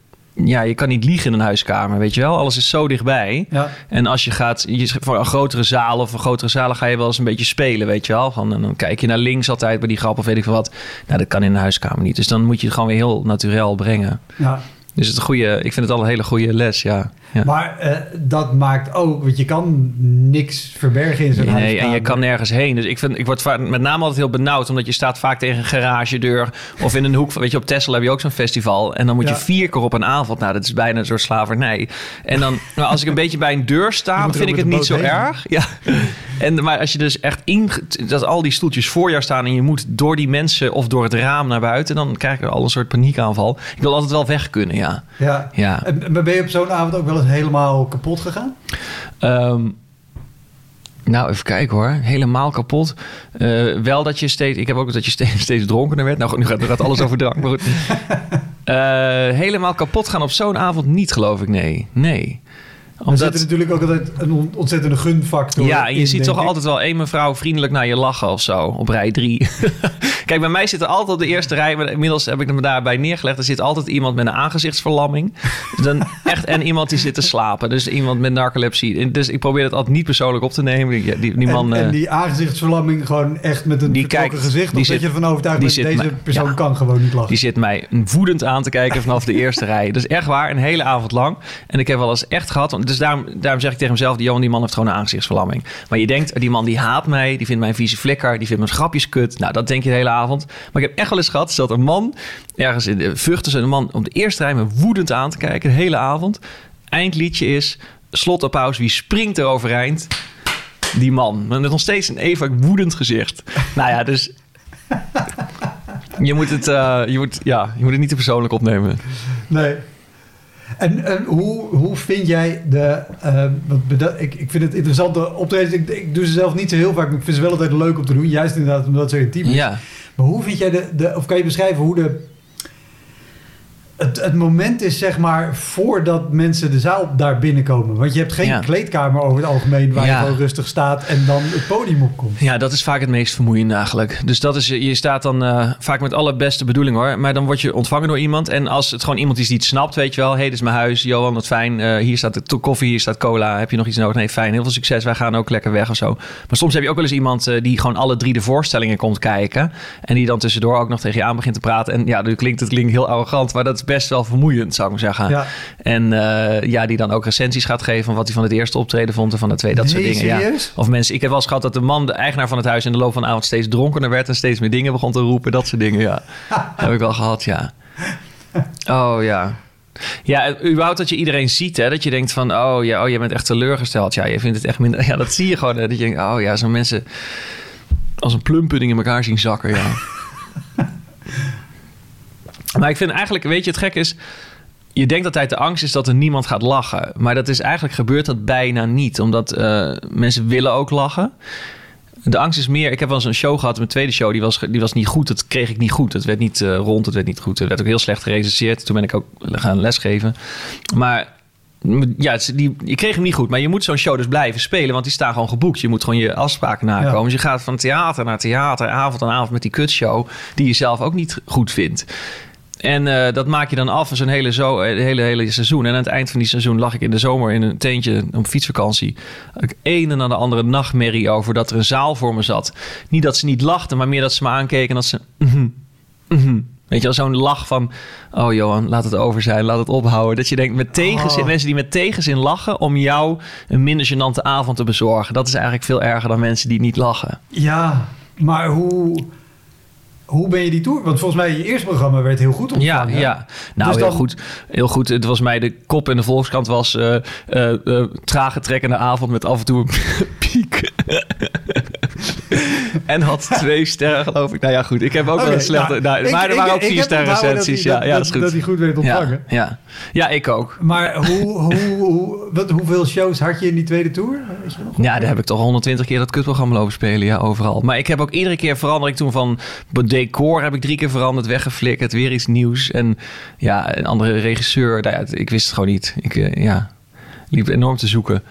Ja, je kan niet liegen in een huiskamer, weet je wel. Alles is zo dichtbij. Ja. En als je gaat je, voor een grotere zaal of een grotere zalen... ga je wel eens een beetje spelen, weet je wel. Van, en dan kijk je naar links altijd bij die grap of weet ik veel wat. Nou, dat kan in een huiskamer niet. Dus dan moet je het gewoon weer heel naturel brengen. Ja. Dus het goede, ik vind het al een hele goede les, ja. ja. Maar uh, dat maakt ook... Want je kan niks verbergen in zo'n nee, huiskamer. En je kan nergens heen. Dus ik, vind, ik word vaak, met name altijd heel benauwd... omdat je staat vaak tegen een garagedeur... of in een hoek van... Weet je, op Texel heb je ook zo'n festival... en dan moet ja. je vier keer op een avond... Nou, dat is bijna een soort slavernij. En dan, nou, als ik een beetje bij een deur sta... dan vind ik het niet zo heen. erg. Ja. En, maar als je dus echt... in dat al die stoeltjes voor jou staan... en je moet door die mensen of door het raam naar buiten... dan krijg ik al een soort paniekaanval. Ik wil altijd wel weg kunnen, ja. Ja. ja. En ben je op zo'n avond ook wel eens helemaal kapot gegaan? Um, nou, even kijken hoor. Helemaal kapot. Uh, wel dat je steeds... Ik heb ook dat je steeds, steeds dronkener werd. Nou goed, nu gaat, nu gaat alles over drank. Maar goed. Uh, helemaal kapot gaan op zo'n avond niet, geloof ik. Nee. Nee. Omdat... Dan zit er natuurlijk ook altijd een ontzettende gunfactor ja, en je in, ziet toch ik. altijd wel één mevrouw vriendelijk naar je lachen of zo. Op rij drie. Kijk, bij mij zit er altijd op de eerste rij... maar inmiddels heb ik me daarbij neergelegd... er zit altijd iemand met een aangezichtsverlamming. Dus dan echt, en iemand die zit te slapen. Dus iemand met narcolepsie. Dus ik probeer het altijd niet persoonlijk op te nemen. Die, die, die man, en, en die aangezichtsverlamming gewoon echt met een betrokken gezicht... of zit, dat je ervan overtuigd bent, deze mij, persoon ja, kan gewoon niet lachen. Die zit mij woedend aan te kijken vanaf de eerste rij. Dus echt waar, een hele avond lang. En ik heb wel eens echt gehad... Want dus daarom, daarom zeg ik tegen mezelf... die Johan, die man heeft gewoon een aangezichtsverlamming. Maar je denkt, die man die haat mij... die vindt mij een vieze flikker, die vindt mijn grapjes kut. Nou, dat denk je de hele avond. Maar ik heb echt wel eens gehad... dat een man ergens in de Vught... een man om de eerste rij me woedend aan te kijken... de hele avond. Eindliedje is... slot applaus, wie springt er overeind? Die man. Met nog steeds een even woedend gezicht. Nou ja, dus... je moet het, uh, je moet, ja, je moet het niet te persoonlijk opnemen. Nee. En, en hoe, hoe vind jij de... Uh, wat, ik, ik vind het interessante optredens. Ik, ik doe ze zelf niet zo heel vaak, maar ik vind ze wel altijd leuk om te doen. Juist inderdaad, omdat ze zo intiem is. Ja. Maar hoe vind jij de, de... Of kan je beschrijven hoe de... Het, het moment is, zeg maar, voordat mensen de zaal daar binnenkomen. Want je hebt geen ja. kleedkamer over het algemeen... waar ja. je gewoon rustig staat en dan het podium opkomt. Ja, dat is vaak het meest vermoeiend eigenlijk. Dus dat is, je staat dan uh, vaak met alle beste bedoeling hoor. Maar dan word je ontvangen door iemand. En als het gewoon iemand is die het snapt, weet je wel... hey, dit is mijn huis, Johan, wat fijn. Uh, hier staat de koffie, hier staat cola. Heb je nog iets nodig? Nee, fijn. Heel veel succes. Wij gaan ook lekker weg of zo. Maar soms heb je ook wel eens iemand... Uh, die gewoon alle drie de voorstellingen komt kijken. En die dan tussendoor ook nog tegen je aan begint te praten. En ja, dat klinkt, dat klinkt heel arrogant... maar dat is best wel vermoeiend, zou ik maar zeggen. Ja. En uh, ja, die dan ook recensies gaat geven... van wat hij van het eerste optreden vond en van de twee, dat nee, soort dingen. Ja. Of mensen, ik heb wel eens gehad dat de man, de eigenaar van het huis... in de loop van de avond steeds dronkener werd... en steeds meer dingen begon te roepen, dat soort dingen, ja. Heb ik wel gehad, ja. Oh, ja. Ja, überhaupt dat je iedereen ziet, hè. Dat je denkt van, oh, ja, oh jij bent echt teleurgesteld. Ja, je vindt het echt minder... Ja, dat zie je gewoon, hè. Dat je denkt, oh ja, zo'n mensen... als een plumpudding in elkaar zien zakken, ja. Maar ik vind eigenlijk, weet je, het gek is... je denkt altijd de angst is dat er niemand gaat lachen. Maar dat is eigenlijk gebeurt dat bijna niet. Omdat uh, mensen willen ook lachen. De angst is meer... Ik heb wel eens een show gehad, mijn tweede show, die was, die was niet goed. Dat kreeg ik niet goed. Het werd niet uh, rond, het werd niet goed. Het werd ook heel slecht gerecenseerd. Toen ben ik ook gaan lesgeven. Maar... Ja, het, die, je kreeg hem niet goed. Maar je moet zo'n show dus blijven spelen. Want die staan gewoon geboekt. Je moet gewoon je afspraken nakomen. Ja. Dus je gaat van theater naar theater. Avond aan avond met die kutshow. Die je zelf ook niet goed vindt. En uh, dat maak je dan af. Zo'n hele, zo, hele, hele seizoen. En aan het eind van die seizoen lag ik in de zomer in een tentje op fietsvakantie. Ik een en dan de andere nachtmerrie over dat er een zaal voor me zat. Niet dat ze niet lachten. Maar meer dat ze me aankeken. En dat ze... Mm-hmm, mm-hmm. Weet je wel, zo'n lach van... Oh Johan, laat het over zijn, laat het ophouden. Dat je denkt, met tegenzin, oh. mensen die met tegenzin lachen... om jou een minder gênante avond te bezorgen. Dat is eigenlijk veel erger dan mensen die niet lachen. Ja, maar hoe... Hoe ben je die tour? Want volgens mij je eerste programma werd heel goed ontvangen. Ja, ja. Nou, dus heel dan... goed. Heel goed. Het was mij de kop in de Volkskrant was... Uh, uh, uh, trage trekkende avond met af en toe een piek. En had twee sterren, geloof ik. Nou ja, goed. Ik heb ook okay, wel een slechte... Nou, nou, ik, maar er ik, waren ook vier sterren recensies. Ja, dat, ja, dat is goed. Dat hij goed werd ontvangen. Ja, ja. ja ik ook. Maar hoe, hoe, hoe, wat, hoeveel shows had je in die tweede tour? Weet je nog? Ja, daar heb ik toch honderdtwintig keer dat kutprogramma lopen spelen. Ja, overal. Maar ik heb ook iedere keer verandering toen van... decor heb ik drie keer veranderd, weggeflikkerd, weer iets nieuws. En ja, een andere regisseur. Nou ja, ik wist het gewoon niet. Ik uh, ja, liep enorm te zoeken.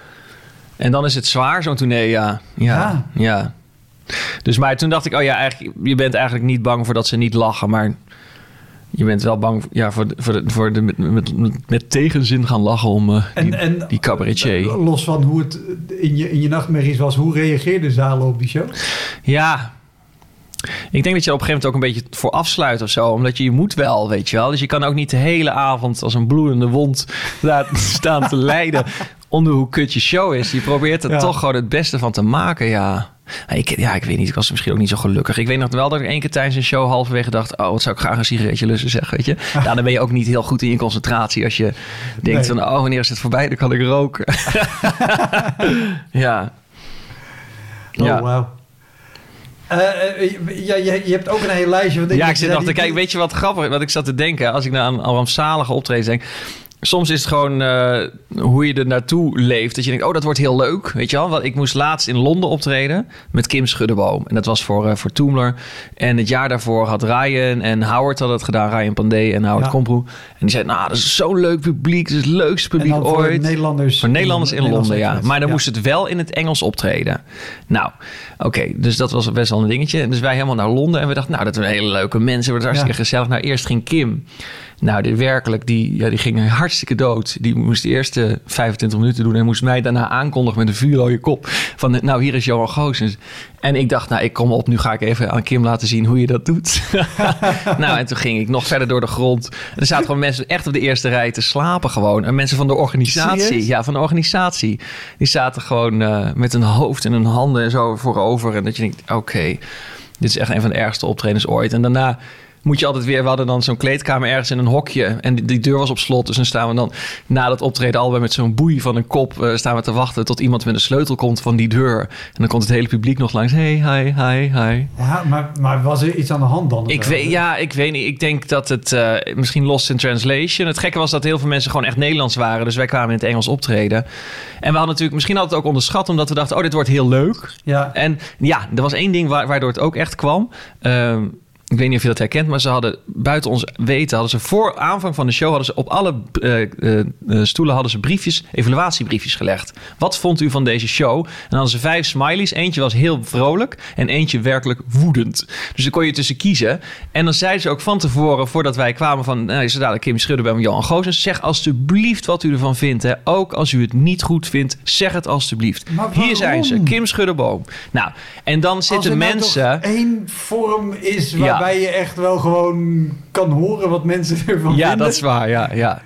En dan is het zwaar, zo'n tournee, ja. Ja, ja. ja. Dus maar toen dacht ik, oh ja, eigenlijk, je bent eigenlijk niet bang voor dat ze niet lachen, maar je bent wel bang ja, voor, de, voor, de, voor de, met, met, met tegenzin gaan lachen om uh, en, die, en, die cabaretier. Los van hoe het in je, in je nachtmerries was, hoe reageerde de zalen op die show? Ja, ik denk dat je op een gegeven moment ook een beetje voor afsluit of zo. Omdat je, je moet wel, weet je wel. Dus je kan ook niet de hele avond als een bloedende wond staan te lijden onder hoe kut je show is. Je probeert er ja. toch gewoon het beste van te maken, ja. Ik, ja, ik weet niet. Ik was misschien ook niet zo gelukkig. Ik weet nog wel dat ik één keer tijdens een show halverwege dacht... oh, wat zou ik graag een sigaretje lussen, zeg, weet je. Nou, dan ben je ook niet heel goed in je concentratie... als je denkt nee. van, oh, wanneer is het voorbij? Dan kan ik roken. ja. Oh, ja. Wauw. Uh, ja, je, je hebt ook een hele lijstje. Van ja, ik zit nog te kijken. Weet je wat grappig is? Want ik zat te denken, als ik naar een rampzalige optreden denk... Soms is het gewoon uh, hoe je er naartoe leeft. Dat je denkt, oh, dat wordt heel leuk. Weet je wel? Want ik moest laatst in Londen optreden met Kim Schuddeboom. En dat was voor, uh, voor Toomler. En het jaar daarvoor had Ryan en Howard had het gedaan. Ryan Pandey en Howard ja. Komproe. En die zeiden, nou, dat is zo'n leuk publiek. Dat is het leukste publiek ooit. Voor Nederlanders, voor Nederlanders in, in Nederlanders Londen, Nederlanders, ja. Maar dan ja. moest het wel in het Engels optreden. Nou, oké. Okay, dus dat was best wel een dingetje. En dus wij helemaal naar Londen. En we dachten, nou, dat zijn hele leuke mensen. Het wordt hartstikke ja. gezellig. Nou, eerst ging Kim... Nou, die werkelijk, die, ja, die ging hartstikke dood. Die moest de eerste vijfentwintig minuten doen... en moest mij daarna aankondigen met een vuurrode kop. Van, nou, hier is Johan Goossens. En ik dacht, nou, ik kom op. Nu ga ik even aan Kim laten zien hoe je dat doet. Nou, en toen ging ik nog verder door de grond. En er zaten gewoon mensen echt op de eerste rij te slapen gewoon. En mensen van de organisatie. Serieus? Ja, van de organisatie. Die zaten gewoon uh, met hun hoofd en hun handen en zo voorover. En dat je denkt, oké, okay, dit is echt een van de ergste optredens ooit. En daarna... moet je altijd weer... We hadden dan zo'n kleedkamer ergens in een hokje... en die, die deur was op slot. Dus dan staan we dan na dat optreden... allebei met zo'n boei van een kop... Uh, staan we te wachten tot iemand met een sleutel komt van die deur. En dan komt het hele publiek nog langs. Hey, hi, hi, hi. Ja, maar, maar was er iets aan de hand dan? Ik weet, ja, ik weet niet. Ik denk dat het uh, misschien lost in translation. Het gekke was dat heel veel mensen gewoon echt Nederlands waren. Dus wij kwamen in het Engels optreden. En we hadden natuurlijk... Misschien hadden het ook onderschat... omdat we dachten, oh, dit wordt heel leuk. Ja. En ja, er was één ding wa- waardoor het ook echt kwam... Um, ik weet niet of je dat herkent, maar ze hadden buiten ons weten... hadden ze voor aanvang van de show... hadden ze op alle uh, uh, stoelen hadden ze briefjes, evaluatiebriefjes gelegd. Wat vond u van deze show? En dan hadden ze vijf smileys. Eentje was heel vrolijk en eentje werkelijk woedend. Dus daar kon je tussen kiezen. En dan zeiden ze ook van tevoren, voordat wij kwamen... van, nou, is er dadelijk Kim Schuddeboom bij Johan Goossens... zeg alstublieft wat u ervan vindt. Hè. Ook als u het niet goed vindt, zeg het alstublieft. Hier zijn ze, Kim Schuddeboom. Nou, en dan zitten mensen... Als er één vorm is... Waar... Ja. Waarbij je echt wel gewoon kan horen wat mensen ervan ja, vinden. Ja, dat is waar. Ja, ja.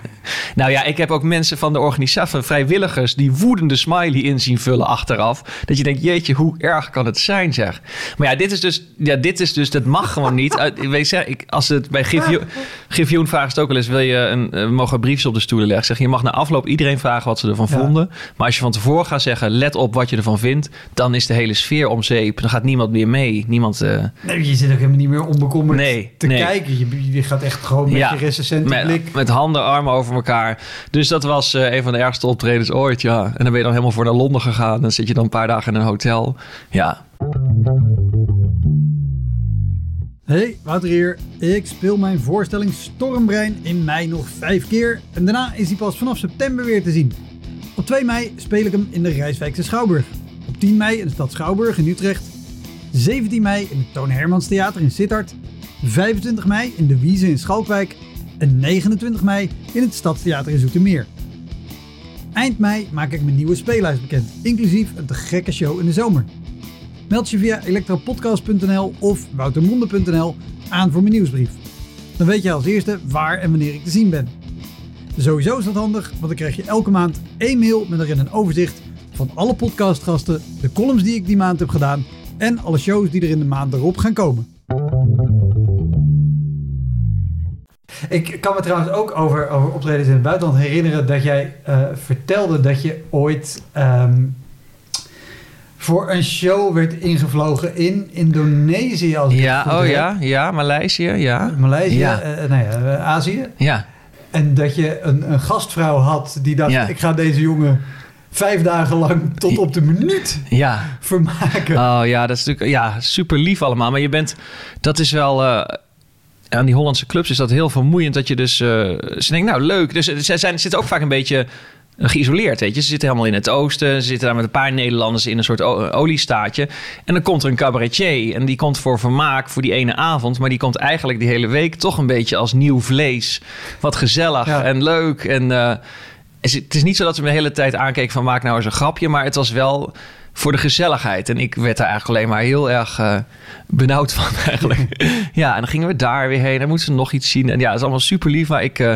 Nou ja, ik heb ook mensen van de organisatie, van vrijwilligers... die woedende smiley in zien vullen achteraf. Dat je denkt, jeetje, hoe erg kan het zijn, zeg. Maar ja, dit is dus... Ja, dit is dus dat mag gewoon niet. Uh, weet je, ik, als het bij Givioen vraagt het ook wel eens... wil je een, uh, mogen briefjes op de stoelen leggen? Zeg, je mag na afloop iedereen vragen wat ze ervan ja. vonden. Maar als je van tevoren gaat zeggen, let op wat je ervan vindt... dan is de hele sfeer om zeep. Dan gaat niemand meer mee. Niemand... Uh... Nee, je zit ook helemaal niet meer onbekommerd nee, te nee. kijken. Je, je gaat echt gewoon met ja, je recensente blik. Met handen, armen over elkaar. Dus dat was uh, een van de ergste optredens ooit, ja. En dan ben je dan helemaal voor naar Londen gegaan. Dan zit je dan een paar dagen in een hotel. Ja. Hey, Wouter hier. Ik speel mijn voorstelling Stormbrein in mei nog vijf keer en daarna is die pas vanaf september weer te zien. Op twee mei speel ik hem in de Rijswijkse Schouwburg. Op tien mei in de Stad Schouwburg in Utrecht. zeventien mei in het Toon Hermans Theater in Sittard. vijfentwintig mei in de Wiese in Schalkwijk. En negenentwintig mei in het Stadstheater in Zoetermeer. Eind mei maak ik mijn nieuwe speellijst bekend, inclusief een te gekke show in de zomer. Meld je via elektrapodcast punt n l of woutermonde punt n l aan voor mijn nieuwsbrief. Dan weet je als eerste waar en wanneer ik te zien ben. Sowieso is dat handig, want dan krijg je elke maand één mail met daarin een overzicht van alle podcastgasten, de columns die ik die maand heb gedaan en alle shows die er in de maand daarop gaan komen. Ik kan me trouwens ook over, over optredens in het buitenland herinneren dat jij uh, vertelde dat je ooit um, voor een show werd ingevlogen in Indonesië. Als ja, oh heb. ja, ja, Maleisië, ja. Maleisië, ja. Uh, nou ja, uh, Azië. Ja. En dat je een, een gastvrouw had die dacht, ja. ik ga deze jongen vijf dagen lang tot op de minuut ja. vermaken. Oh ja, dat is natuurlijk ja, super lief allemaal. Maar je bent, dat is wel... Uh, aan die Hollandse clubs is dat heel vermoeiend dat je dus... Uh, ze denken, nou leuk. Dus ze zijn, zitten ook vaak een beetje geïsoleerd, weet je. Ze zitten helemaal in het oosten. Ze zitten daar met een paar Nederlanders in een soort oliestaatje. En dan komt er een cabaretier. En die komt voor vermaak voor die ene avond. Maar die komt eigenlijk die hele week toch een beetje als nieuw vlees. Wat gezellig ja. en leuk. En uh, het is niet zo dat ze me de hele tijd aankeken van maak nou eens een grapje. Maar het was wel... voor de gezelligheid. En ik werd daar eigenlijk alleen maar heel erg uh, benauwd van eigenlijk. Ja, en dan gingen we daar weer heen. Dan moesten we nog iets zien. En ja, het is allemaal super lief. Maar ik, uh,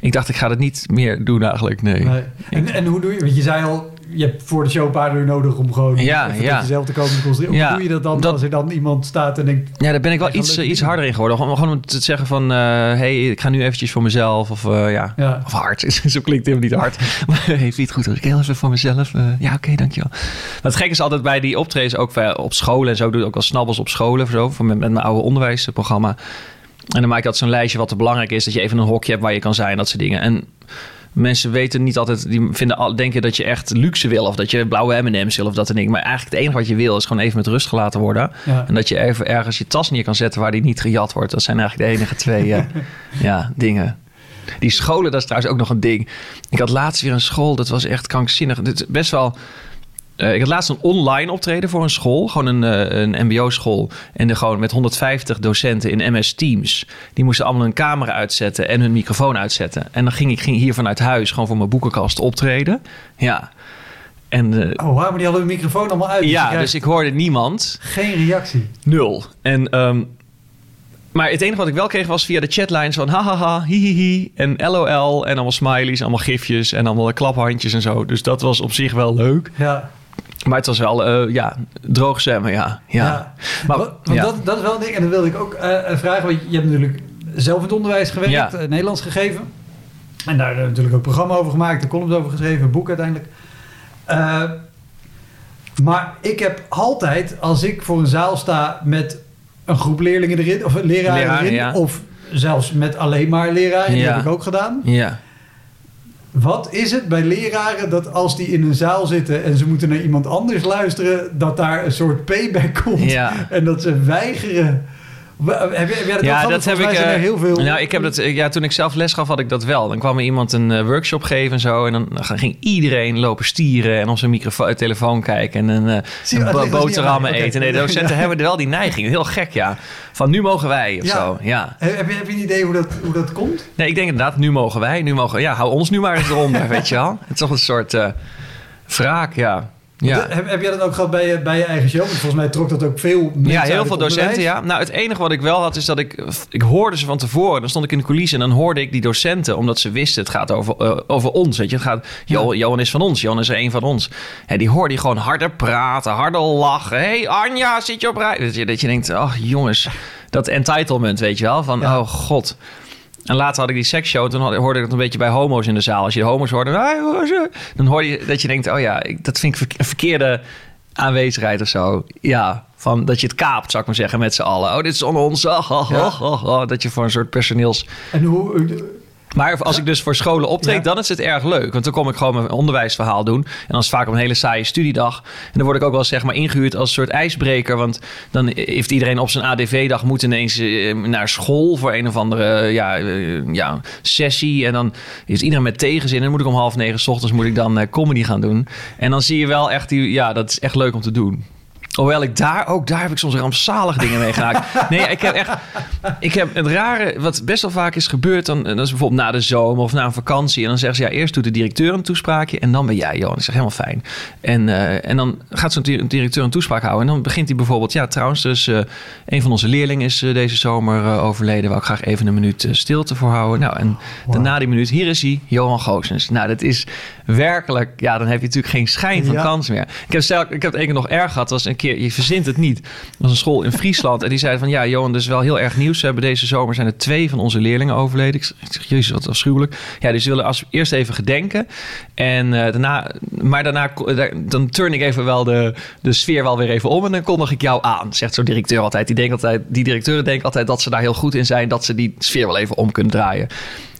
ik dacht, ik ga dat niet meer doen eigenlijk. Nee. nee. En, en hoe doe je? Want je zei al, je hebt voor de show een paar uur nodig om gewoon ja, even ja. tot jezelf te komen te concentreren. Hoe ja, doe je dat dan dat, als er dan iemand staat en denkt... Ja, daar ben ik wel iets, iets harder in geworden. Gewoon om te zeggen van... Uh, hey, ik ga nu eventjes voor mezelf. Of, uh, ja. Ja. of hard. Zo klinkt het niet hard. Maar heeft niet goed. Ik heel even voor mezelf. Uh, ja, oké, okay, dankjewel. Maar het gekke is altijd bij die optredens ook op scholen en zo. Doe ik ook wel snabbels op scholen of zo. Met, met mijn oude onderwijsprogramma. En dan maak ik altijd zo'n lijstje wat te belangrijk is. Dat je even een hokje hebt waar je kan zijn. Dat soort dingen. En... mensen weten niet altijd, die vinden, denken dat je echt luxe wil... of dat je blauwe M en M's wil of dat en ding. Maar eigenlijk het enige wat je wil is gewoon even met rust gelaten worden. Ja. En dat je even ergens je tas neer kan zetten waar die niet gejat wordt. Dat zijn eigenlijk de enige twee ja, ja, dingen. Die scholen, dat is trouwens ook nog een ding. Ik had laatst weer een school, dat was echt krankzinnig. Dit is best wel... Uh, ik had laatst een online optreden voor een school. Gewoon een, uh, een mbo-school. En de, gewoon met honderdvijftig docenten in M S Teams. Die moesten allemaal hun camera uitzetten en hun microfoon uitzetten. En dan ging ik ging hier vanuit huis gewoon voor mijn boekenkast optreden. Ja. En, uh, oh, maar die hadden hun microfoon allemaal uit. Dus ja, dus ik hoorde niemand. Geen reactie. Nul. En... Um, maar het enige wat ik wel kreeg was via de chatlines van hahaha, hihihi en lol. En allemaal smileys, allemaal gifjes en allemaal klaphandjes en zo. Dus dat was op zich wel leuk. Ja. Maar het was wel, uh, ja, droog zwemmen, ja. ja. ja. Maar, want ja. Dat, dat is wel een ding. En dat wilde ik ook uh, vragen. Want je hebt natuurlijk zelf in het onderwijs gewerkt, ja. uh, Nederlands gegeven. En daar hebben we natuurlijk ook programma over gemaakt, de columns over geschreven, een boek uiteindelijk. Uh, maar ik heb altijd, als ik voor een zaal sta met een groep leerlingen erin, of leraren Leraar, erin, ja. of zelfs met alleen maar leraren, ja. dat heb ik ook gedaan. Ja. Wat is het bij leraren dat als die in een zaal zitten en ze moeten naar iemand anders luisteren, dat daar een soort payback komt ja. en dat ze weigeren? Heb jij dat ja, dat heb ik. Uh, heel veel... Nou, ik heb dat. Ja, toen ik zelf les gaf, had ik dat wel. Dan kwam er iemand een uh, workshop geven en zo, en dan ging iedereen lopen stieren en op zijn microfoon, telefoon kijken en uh, een bo- boterhammen eten. Okay. Nee, de docenten ja. hebben wel die neiging. Heel gek, ja. Van nu mogen wij of ja. zo. Ja. Heb je, heb je een idee hoe dat, hoe dat komt? Nee, ik denk inderdaad nu mogen wij. Nu mogen. Ja, hou ons nu maar eens eronder, weet je wel? Het is toch een soort uh, wraak, ja. Ja. Dat, heb, heb jij dat ook gehad bij je, bij je eigen show? Want volgens mij trok dat ook veel mensen. Ja, heel veel docenten, ja. Nou, het enige wat ik wel had is dat ik... Ik hoorde ze van tevoren. Dan stond ik in de coulissen en dan hoorde ik die docenten. Omdat ze wisten, het gaat over, uh, over ons, weet je. Het gaat, ja. Johan is van ons. Johan is er een van ons. En die hoorde je gewoon harder praten, harder lachen. Hé, hey, Anja, zit je op rij? Dat je, dat je denkt, ach jongens, dat entitlement, weet je wel. Van, ja. oh god... En later had ik die seksshow. Toen hoorde ik dat een beetje bij homo's in de zaal. Als je de homo's hoorde, dan hoor je dat je denkt... oh ja, dat vind ik een verkeerde aanwezigheid of zo. Ja, van dat je het kaapt, zou ik maar zeggen, met z'n allen. Oh, dit is onder ons. Oh, oh, oh, oh, oh, dat je voor een soort personeels... En hoe... Maar als ik dus voor scholen optreed, ja. dan is het erg leuk. Want dan kom ik gewoon mijn onderwijsverhaal doen. En dan is het vaak op een hele saaie studiedag. En dan word ik ook wel zeg maar ingehuurd als een soort ijsbreker. Want dan heeft iedereen op zijn A D V-dag moet ineens naar school voor een of andere ja, ja, sessie. En dan is iedereen met tegenzin. En dan moet ik om half negen 's ochtends moet ik dan comedy gaan doen. En dan zie je wel echt, die, ja, dat is echt leuk om te doen. Hoewel ik daar ook, daar heb ik soms rampzalige dingen mee gemaakt. Nee, ik heb echt, ik heb het rare, wat best wel vaak is gebeurd, dan, dat is bijvoorbeeld na de zomer of na een vakantie. En dan zeggen ze, ja, eerst doet de directeur een toespraakje en dan ben jij, Johan. Ik zeg, helemaal fijn. En, uh, en dan gaat zo'n directeur een toespraak houden. En dan begint hij bijvoorbeeld, ja, trouwens, dus uh, een van onze leerlingen is uh, deze zomer uh, overleden. Waar ik graag even een minuut uh, stilte voor houden. Nou, en wow. daarna die minuut, hier is hij, Johan Goossens. Nou, dat is werkelijk, ja, dan heb je natuurlijk geen schijn van ja. kans meer. Ik heb, stel, ik heb het één keer nog erg gehad, was een keer, je verzint het niet. Er was een school in Friesland en die zei van, ja, Johan, dus wel heel erg nieuws. We hebben deze zomer zijn er twee van onze leerlingen overleden. Ik zeg, jezus, wat afschuwelijk. Ja, dus ze willen als, eerst even gedenken. En uh, daarna, maar daarna, dan turn ik even wel de, de sfeer wel weer even om en dan kondig ik jou aan, zegt zo'n directeur altijd. Die, denkt altijd. die directeuren denken altijd dat ze daar heel goed in zijn, dat ze die sfeer wel even om kunnen draaien.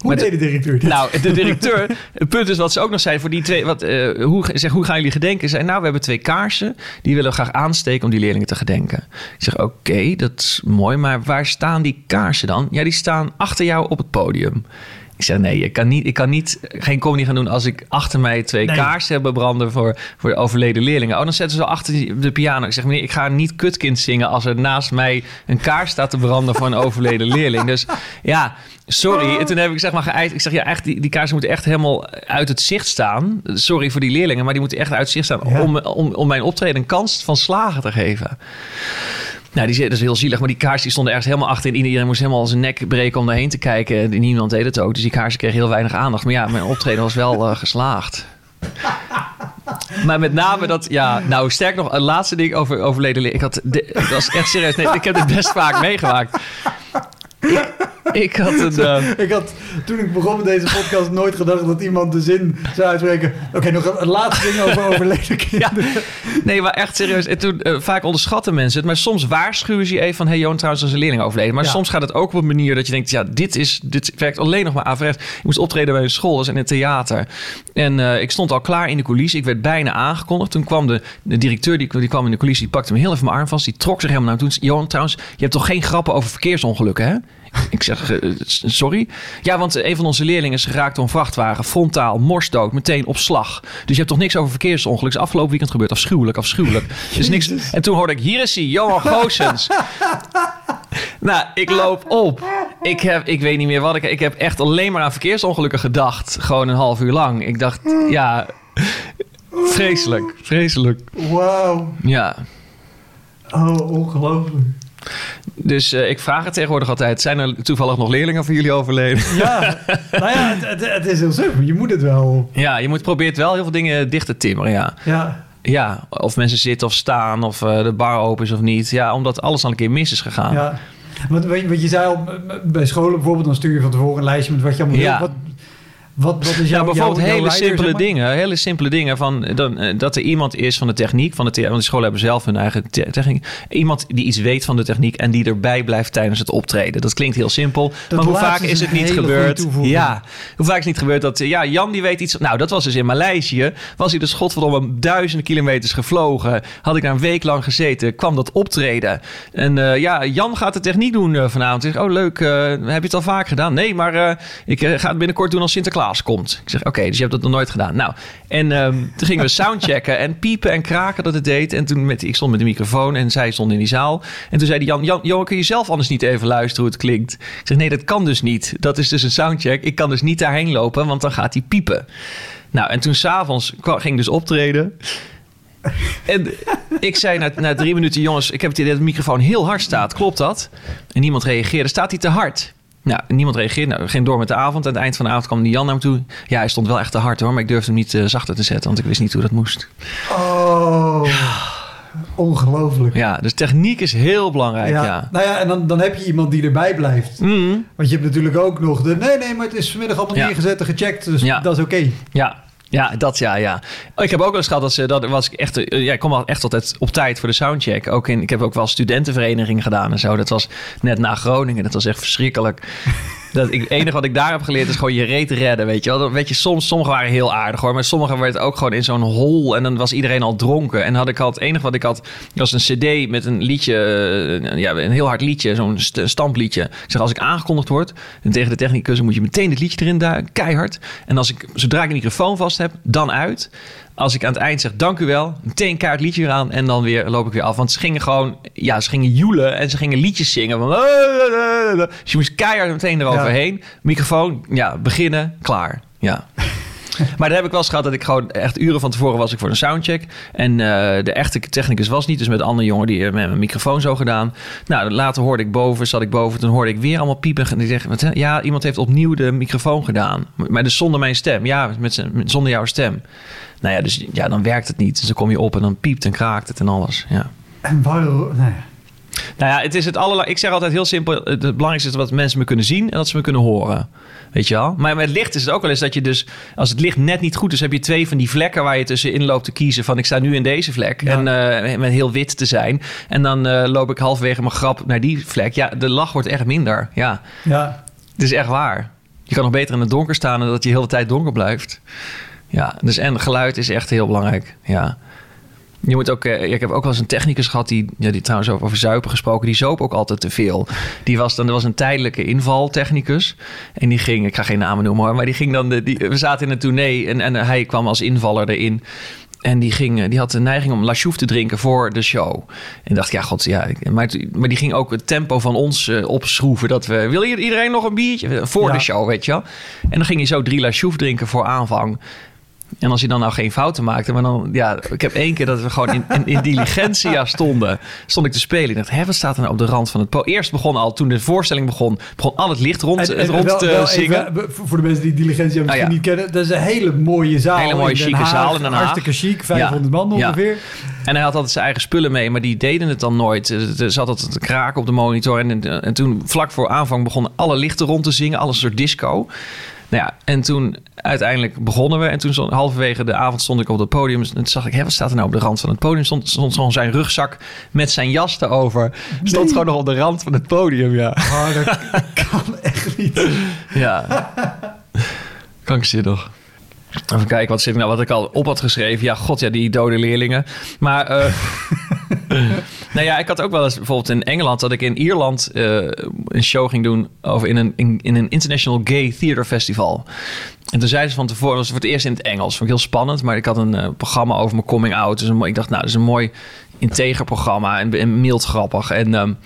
Hoe deed de directeur dit? Nou, de directeur... Het punt is wat ze ook nog zei voor die twee... Wat, uh, hoe, zeg, hoe gaan jullie gedenken? Zei, nou, we hebben twee kaarsen. Die willen we graag aansteken om die leerlingen te gedenken. Ik zeg, oké, okay, dat is mooi. Maar waar staan die kaarsen dan? Ja, die staan achter jou op het podium. Ik zeg, nee, ik kan, niet, ik kan niet, geen comedy gaan doen als ik achter mij twee nee. kaarsen heb branden voor, voor de overleden leerlingen. Oh, dan zetten ze achter de piano. Ik zeg, meneer, ik ga niet Kutkind zingen als er naast mij een kaars staat te branden voor een overleden leerling. Dus ja, sorry. En toen heb ik zeg maar geëist. Ik zeg, ja, echt, die, die kaarsen moeten echt helemaal uit het zicht staan. Sorry voor die leerlingen, maar die moeten echt uit het zicht staan ja. om, om, om mijn optreden een kans van slagen te geven. Nou, die, dat is heel zielig, maar die kaars die stonden ergens helemaal achter en iedereen moest helemaal zijn nek breken om daarheen te kijken. Niemand deed het ook, dus die kaars kreeg heel weinig aandacht. Maar ja, mijn optreden was wel uh, geslaagd. Maar met name dat, ja, nou sterk nog, een laatste ding over overleden. Ik had, de, dat was echt serieus, nee, ik heb dit best vaak meegemaakt. Ik, ik had een... Uh... Ik had, toen ik begon met deze podcast, nooit gedacht dat iemand de zin zou uitspreken. Oké, okay, nog een, een laatste ding over overleden kinderen. Ja. Nee, maar echt serieus. En toen, uh, vaak onderschatten mensen het. Maar soms waarschuwen ze je even van, hey Johan, trouwens als een leerling overleden. Maar ja. soms gaat het ook op een manier dat je denkt, ja, dit, is, dit werkt alleen nog maar averechts. Ik moest optreden bij een school, dat was in het theater. En uh, ik stond al klaar in de coulissen. Ik werd bijna aangekondigd. Toen kwam de, de directeur, die, die kwam in de coulissen, die pakte me heel even mijn arm vast. Die trok zich helemaal naar toen. Johan, trouwens, je hebt toch geen grappen over verkeersongelukken, hè? Ik zeg, uh, sorry? Ja, want een van onze leerlingen is geraakt door een vrachtwagen. Frontaal, morsdood, meteen op slag. Dus je hebt toch niks over verkeersongeluk. Is afgelopen weekend gebeurd. Afschuwelijk, afschuwelijk. Dus niks. En toen hoorde ik, hier is hij, Johan Goossens. Nou, ik loop op. Ik, heb, ik weet niet meer wat ik... Ik heb echt alleen maar aan verkeersongelukken gedacht. Gewoon een half uur lang. Ik dacht, ja... Vreselijk, vreselijk. Wauw. Ja. Oh, ongelooflijk. Dus uh, ik vraag het tegenwoordig altijd. Zijn er toevallig nog leerlingen van jullie overleden? Ja, nou ja, het, het, het is heel simpel. Je moet het wel... Ja, je moet probeert wel heel veel dingen dicht te timmeren, ja. Ja. Ja, of mensen zitten of staan, of uh, de bar open is of niet. Ja, omdat alles al een keer mis is gegaan. Ja, want wat, wat je zei al, bij scholen bijvoorbeeld, dan stuur je van tevoren een lijstje met wat je allemaal ja. doet. Wat, Wat, wat is jou, ja, bijvoorbeeld jou, hele, jouw simpele leider, zeg maar? dingen, hele simpele dingen. Van, dan, dat er iemand is van de techniek. Van de, want de scholen hebben zelf hun eigen te- techniek. Iemand die iets weet van de techniek en die erbij blijft tijdens het optreden. Dat klinkt heel simpel. Dat maar hoe vaak is het niet gebeurd? Ja, hoe vaak is het niet gebeurd dat ja, Jan die weet iets. Nou, dat was dus in Maleisië. Was hij dus godverdomme duizenden kilometers gevlogen. Had ik daar een week lang gezeten. Kwam dat optreden. En uh, ja, Jan gaat de techniek doen uh, vanavond. Ik zeg, oh leuk, uh, heb je het al vaak gedaan? Nee, maar uh, ik uh, ga het binnenkort doen als Sinterklaas komt. Ik zeg, oké, okay, dus je hebt dat nog nooit gedaan. Nou, en um, toen gingen we soundchecken en piepen en kraken dat het deed. En toen met, ik stond met de microfoon en zij stond in die zaal. En toen zei die Jan, Jan, Johan, kun je zelf anders niet even luisteren hoe het klinkt? Ik zeg, nee, dat kan dus niet. Dat is dus een soundcheck. Ik kan dus niet daarheen lopen, want dan gaat hij piepen. Nou, en toen s'avonds kwam, ging dus optreden. En ik zei na, na drie minuten, jongens, ik heb het idee dat de microfoon heel hard staat. Klopt dat? En niemand reageerde. Staat hij te hard? Nou, niemand reageerde. Nou, ging door met de avond. Aan het eind van de avond kwam die Jan naar me toe. Ja, hij stond wel echt te hard hoor, maar ik durfde hem niet uh, zachter te zetten, want ik wist niet hoe dat moest. Oh, ongelooflijk. Ja, dus techniek is heel belangrijk, ja. ja. Nou ja, en dan, dan heb je iemand die erbij blijft. Mm. Want je hebt natuurlijk ook nog de, nee, nee, maar het is vanmiddag allemaal ja. neergezet en gecheckt, dus ja. dat is oké. Okay. Ja. Ja, dat ja, ja. Oh, ik heb ook wel eens gehad dat ze, dat was ik echt, ja, ik kom echt altijd op tijd voor de soundcheck. Ook in, ik heb ook wel studentenvereniging gedaan en zo. Dat was net na Groningen. Dat was echt verschrikkelijk. Dat ik, het enige wat ik daar heb geleerd is gewoon je reet redden, weet je wel. Dat, weet je, soms, sommigen waren heel aardig hoor, maar sommigen werd ook gewoon in zo'n hol en dan was iedereen al dronken. En had ik al het enige wat ik had, was een cd met een liedje, uh, ja, een heel hard liedje, zo'n st- stampliedje. Ik zeg, als ik aangekondigd word, en tegen de technicus moet je meteen het liedje erin duiken, keihard. En als ik, zodra ik de microfoon vast heb, dan uit. Als ik aan het eind zeg, dank u wel, meteen kaart liedje eraan en dan weer loop ik weer af. Want ze gingen gewoon, ja, ze gingen joelen en ze gingen liedjes zingen. Van, dus je moest keihard meteen eroverheen. Ja. Microfoon, ja, beginnen, klaar. Ja. Maar daar heb ik wel eens gehad dat ik gewoon echt uren van tevoren was ik voor een soundcheck. En uh, de echte technicus was niet, dus met een andere jongen die met mijn microfoon zo gedaan. Nou, later hoorde ik boven, zat ik boven, toen hoorde ik weer allemaal piepen. En die zeggen, ja, iemand heeft opnieuw de microfoon gedaan. Maar dus zonder mijn stem, ja, met z'n, met, zonder jouw stem. Nou ja, dus ja, dan werkt het niet. Dus dan kom je op en dan piept en kraakt het en alles, ja. En waarom... Nee. Nou ja, het is het allerla- ik zeg altijd heel simpel, het belangrijkste is wat mensen me kunnen zien en dat ze me kunnen horen. Weet je wel? Maar met licht is het ook wel eens dat je dus... Als het licht net niet goed is, heb je twee van die vlekken waar je tussenin loopt te kiezen. Van ik sta nu in deze vlek. Ja. En uh, met heel wit te zijn. En dan uh, loop ik halverwege mijn grap naar die vlek. Ja, de lach wordt echt minder. Ja. Ja. Het is echt waar. Je kan nog beter in het donker staan dan dat je de hele tijd donker blijft. Ja, dus en geluid is echt heel belangrijk. Ja. Je moet ook, eh, ik heb ook wel eens een technicus gehad die, ja, die trouwens over zuipen gesproken, die zoop ook altijd te veel. Die was dan, er was een tijdelijke invaltechnicus en die ging, ik ga geen namen noemen hoor, maar die ging dan, de, die, we zaten in een tournee en, en hij kwam als invaller erin. En die, ging, die had de neiging om lachouf te drinken voor de show. En dacht, ja, god, ja. Maar, maar die ging ook het tempo van ons uh, opschroeven. Dat we, wil iedereen nog een biertje? Voor ja. de show, weet je wel. En dan ging hij zo drie lachouf drinken voor aanvang. En als je dan nou geen fouten maakte, maar dan... Ja, ik heb één keer dat we gewoon in, in, in Diligentia stonden. Stond ik te spelen. Ik dacht, hè, wat staat er nou op de rand van het... Po- Eerst begon al, toen de voorstelling begon... begon al het licht rond, en, en rond wel, te wel zingen. Even, voor de mensen die Diligentia misschien ah, ja. niet kennen... dat is een hele mooie zaal. Hele mooie, chique zaal in Den Haag. Hartstikke chic, vijfhonderd ja. man ongeveer. Ja. En hij had altijd zijn eigen spullen mee, maar die deden het dan nooit. Er zat altijd een kraak op de monitor. En, en, en toen, vlak voor aanvang, begonnen alle lichten rond te zingen. Alles een soort disco. Nou ja, en toen uiteindelijk begonnen we. En toen stond, halverwege de avond stond ik op het podium. En toen zag ik, hé, wat staat er nou op de rand van het podium? Stond, stond gewoon zijn rugzak met zijn jas erover. Stond nee. gewoon nog op de rand van het podium, ja. Oh, dat kan echt niet. Ja. Krankzinnig. Even kijken, wat zit nou wat ik al op had geschreven. Ja, god, ja, die dode leerlingen. Maar... Uh, nou ja, ik had ook wel eens bijvoorbeeld in Engeland... dat ik in Ierland uh, een show ging doen... over in een, in, in een International Gay Theatre Festival. En toen zeiden ze van tevoren... dat was voor het eerst in het Engels. Vond ik heel spannend. Maar ik had een uh, programma over mijn coming out. Dus een, ik dacht, nou, dat is een mooi integer programma. En, en mild grappig. En, um,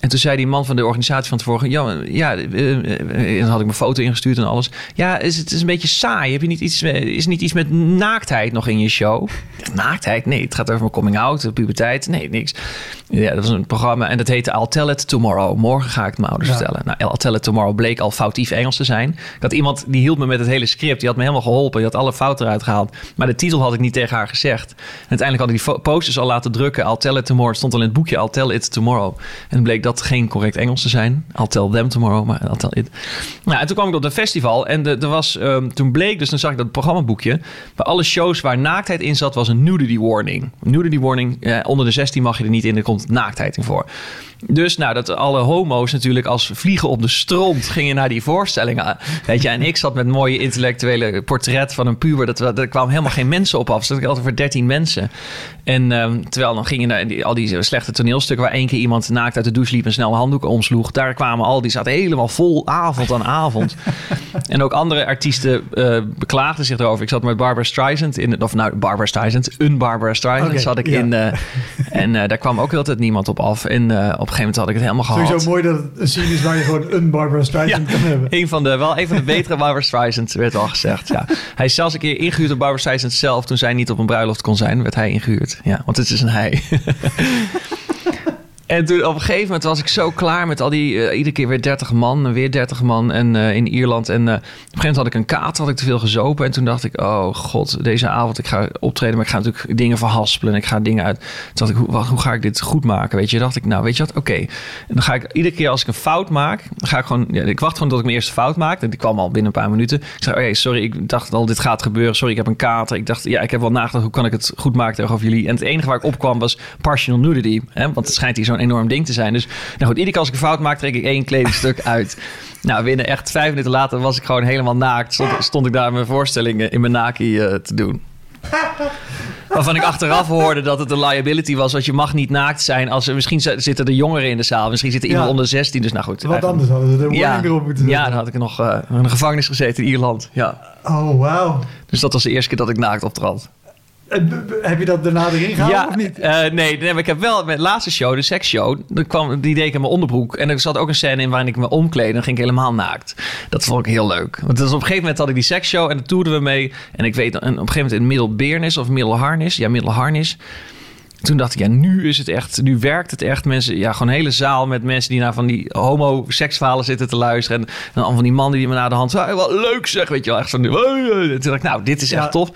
en toen zei die man van de organisatie van tevoren... ja, ja uh, uh, dan had ik mijn foto ingestuurd en alles. Ja, is, het is een beetje saai. Heb je niet iets, is niet iets met naaktheid nog in je show? Naaktheid? Nee, het gaat over mijn coming out, puberteit. Nee, niks. Ja, dat was een programma en dat heette I'll Tell It Tomorrow. Morgen ga ik het mijn ouders ja. vertellen. Nou, I'll Tell It Tomorrow bleek al foutief Engels te zijn. Ik had iemand die hielp me met het hele script. Die had me helemaal geholpen. Die had alle fouten eruit gehaald. Maar de titel had ik niet tegen haar gezegd. En uiteindelijk had ik die posters al laten drukken. I'll Tell It Tomorrow. Het stond al in het boekje I'll Tell It Tomorrow. En bleek dat geen correct Engels te zijn. I'll Tell Them Tomorrow, maar I'll Tell It. Nou, en toen kwam ik op een festival en er was, um, toen bleek, dus dan zag ik dat programmaboekje. Bij alle shows waar naaktheid in zat, was een nudity warning. Nudity warning, eh, onder de zestien mag je er niet in. Er komt naaktheid in voor. Dus nou, dat alle homo's natuurlijk als vliegen op de stront gingen naar die voorstellingen. Weet je, en ik zat met een mooie intellectuele portret van een puber. Dat, er kwamen helemaal geen mensen op af. Dus dat ik altijd voor dertien mensen. En um, terwijl dan gingen naar die, al die slechte toneelstukken... waar één keer iemand naakt uit de douche liep en snel een handdoek omsloeg. Daar kwamen al, die zaten helemaal vol avond aan avond. En ook andere artiesten uh, beklaagden zich erover. Ik zat met Barbra Streisand in... Of nou, Barbra Streisand. Een Barbra Streisand okay, zat ik ja. in. Uh, en uh, daar kwam ook altijd niemand op af. En... Uh, Op een gegeven moment had ik het helemaal gehad. Sowieso mooi dat het een scene is waar je gewoon een Barbra Streisand ja, kan hebben. Een van de, wel een van de betere Barbra Streisand werd al gezegd. Ja. Hij is zelfs een keer ingehuurd door Barbra Streisand zelf. Toen zij niet op een bruiloft kon zijn, werd hij ingehuurd. Ja, want het is een hij. En toen op een gegeven moment was ik zo klaar met al die... Uh, iedere keer weer dertig man, weer dertig man en, uh, in Ierland. En uh, op een gegeven moment had ik een kater, had ik te veel gezopen. En toen dacht ik, oh god, deze avond, ik ga optreden... maar ik ga natuurlijk dingen verhaspelen en ik ga dingen uit. Toen dacht ik, hoe, wat, hoe ga ik dit goed maken? Weet je, dacht ik, nou weet je wat, oké. Okay. En dan ga ik iedere keer als ik een fout maak... dan ga ik gewoon, ja, ik wacht gewoon tot ik mijn eerste fout maak. En die kwam al binnen een paar minuten. Ik zei, hey, sorry, ik dacht al, dit gaat gebeuren. Sorry, ik heb een kater. Ik dacht, ja, ik heb wel nagedacht, hoe kan ik het goed maken tegenover jullie? En het enige waar ik opkwam was partial nudity. Hè? Want het schijnt hier zo een enorm ding te zijn. Dus nou goed, iedere keer als ik een fout maak, trek ik één kledingstuk uit. Nou, binnen echt vijf minuten later was ik gewoon helemaal naakt. Stond, stond ik daar mijn voorstellingen in mijn naki uh, te doen. Waarvan ik achteraf hoorde dat het een liability was. Want je mag niet naakt zijn. Als, misschien zitten er jongeren in de zaal. Misschien zit er iemand ja. onder zestien. Dus nou goed. Wat eigenlijk. Anders hadden ze er warning ja. op moeten zetten. Ja, dan had ik nog uh, in een gevangenis gezeten in Ierland. Ja. Oh, wauw. Dus dat was de eerste keer dat ik naakt optrad. Heb je dat daarna erin gehouden ja, of niet? Uh, nee, nee, maar ik heb wel mijn laatste show, de seksshow... Kwam, die deed ik in mijn onderbroek. En er zat ook een scène in waarin ik me omkleed... en dan ging ik helemaal naakt. Dat vond ik heel leuk. Want dus op een gegeven moment had ik die seksshow... en daar toerden we mee. En ik weet, en op een gegeven moment in Middelbeernis of Middelharnis... ja, Middelharnis... Toen dacht ik, ja, nu is het echt, nu werkt het echt. Mensen, ja, gewoon een hele zaal met mensen die naar van die homo-seksverhalen zitten te luisteren. En dan allemaal van die mannen die me naar de hand zei, wat leuk zeg, weet je wel. Echt zo, toen dacht ik, nou, dit is echt ja. tof.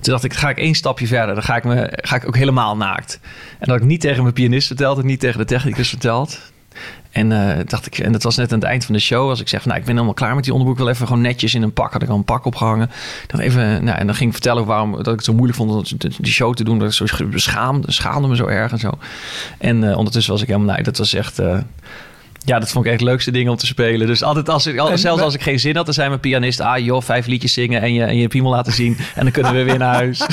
Toen dacht ik, ga ik één stapje verder. Dan ga ik, me, ga ik ook helemaal naakt. En dat had ik niet tegen mijn pianist verteld en niet tegen de technicus verteld. En uh, dacht ik, en dat was net aan het eind van de show. Als ik zeg, nou, ik ben helemaal klaar met die onderbroek. Wel even gewoon netjes in een pak. Had ik al een pak opgehangen. Dan even, nou, en dan ging ik vertellen waarom dat ik het zo moeilijk vond om die show te doen. Dat ik zo schaamde, schaamde me zo erg en zo. En uh, ondertussen was ik helemaal, nou, dat was echt... Uh, ja, dat vond ik echt het leukste ding om te spelen. Dus altijd als ik, en, zelfs als ik geen zin had, dan zei mijn pianist... ah joh, vijf liedjes zingen en je, en je piemel laten zien... en dan kunnen we weer naar huis.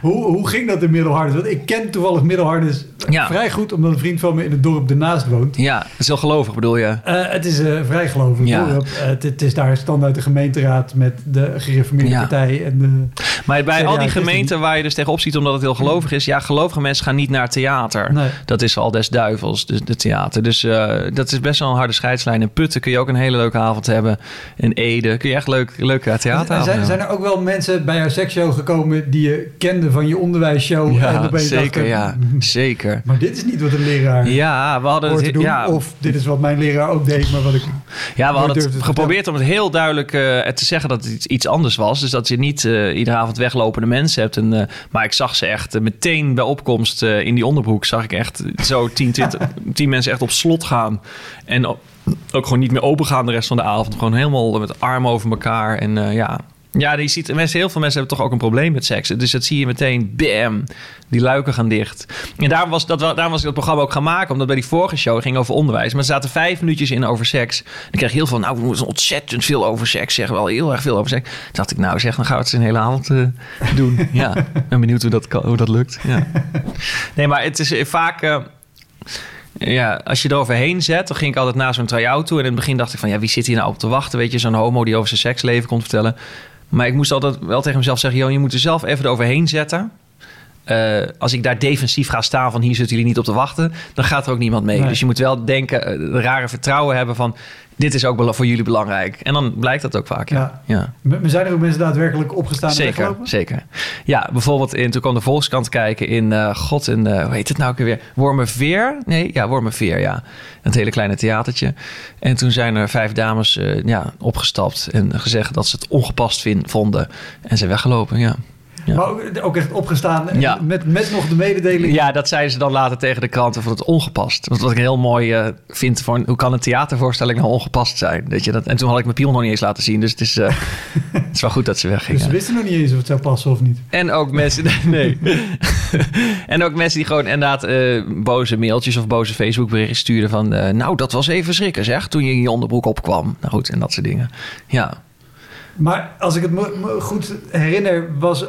hoe, hoe ging dat in Middelharnis? Want ik ken toevallig Middelharnis ja. vrij goed... omdat een vriend van me in het dorp ernaast woont. Ja, dat is wel gelovig bedoel je? Uh, het is uh, vrij gelovig. Ja. Uh, het, het is daar standaard de gemeenteraad met de gereformeerde ja. partij. En de, maar bij C D A al die gemeenten waar je dus tegenop ziet... omdat het heel gelovig is... ja, gelovige mensen gaan niet naar theater. Nee. Dat is al des duivels, dus de theater... Dus uh, dat is best wel een harde scheidslijn. In Putten kun je ook een hele leuke avond hebben. In Ede kun je echt leuk, leuk theateravonden zijn, zijn er ook wel mensen bij jouw seksshow gekomen... die je kende van je onderwijsshow? Ja, en zeker, dacht, ja. zeker. Maar dit is niet wat een leraar ja, we hadden hoort het, te doen. Ja. Of dit is wat mijn leraar ook deed, maar wat ik... Ja, we hadden het geprobeerd vertellen. Om het heel duidelijk uh, te zeggen dat het iets anders was. Dus dat je niet uh, iedere avond weglopende mensen hebt. En, uh, maar ik zag ze echt uh, meteen bij opkomst uh, in die onderbroek... zag ik echt zo tien, twintig, tien mensen echt op slot gaan en ook gewoon niet meer open gaan de rest van de avond. Gewoon helemaal met armen over elkaar. En uh, ja, ja je ziet, mensen, heel veel mensen hebben toch ook een probleem met seks. Dus dat zie je meteen, bam, die luiken gaan dicht. En daarom was, dat, daarom was ik dat programma ook gaan maken. Omdat bij die vorige show ging over onderwijs. Maar er zaten vijf minuutjes in over seks. En ik kreeg heel veel, nou, we moeten ontzettend veel over seks zeggen. Wel heel erg veel over seks. Toen dacht ik, nou zeg, dan gaan we het een hele avond uh, doen. Ja, ik ben benieuwd hoe dat, kan, hoe dat lukt. Ja. Nee, maar het is vaak... Uh, Ja, als je er overheen zet, dan ging ik altijd naar zo'n try-out toe. En in het begin dacht ik van, ja, wie zit hier nou op te wachten? Weet je, zo'n homo die over zijn seksleven komt vertellen. Maar ik moest altijd wel tegen mezelf zeggen, joh, je moet er zelf even eroverheen zetten. Uh, als ik daar defensief ga staan van, hier zitten jullie niet op te wachten, dan gaat er ook niemand mee. Nee. Dus je moet wel denken, uh, rare vertrouwen hebben van, dit is ook voor jullie belangrijk. En dan blijkt dat ook vaak, ja. ja. ja. Zijn er ook mensen daadwerkelijk opgestaan en zeker, weglopen? Zeker, ja. Bijvoorbeeld, in, toen kwam de Volkskrant kijken in, uh, god, in, uh, hoe heet het nou ook weer? Wormerveer? Nee, ja, Wormerveer, ja. Het hele kleine theatertje. En toen zijn er vijf dames uh, ja, opgestapt en gezegd dat ze het ongepast vind, vonden. En zijn weggelopen, ja. Ja. Maar ook echt opgestaan ja. met, met nog de mededeling. Ja, dat zeiden ze dan later tegen de kranten voor het ongepast. Want wat ik heel mooi uh, vind, van, hoe kan een theatervoorstelling nou ongepast zijn? Weet je, dat, en toen had ik mijn piemel nog niet eens laten zien. Dus het is, uh, het is wel goed dat ze weggingen. Dus ze wisten nog niet eens of het zou passen of niet. En ook mensen, nee. en ook mensen die gewoon inderdaad uh, boze mailtjes of boze Facebookberichten stuurden van... Uh, nou, dat was even schrikken zeg, toen je in je onderbroek opkwam. Nou goed, en dat soort dingen. Ja. Maar als ik het me, me goed herinner, was...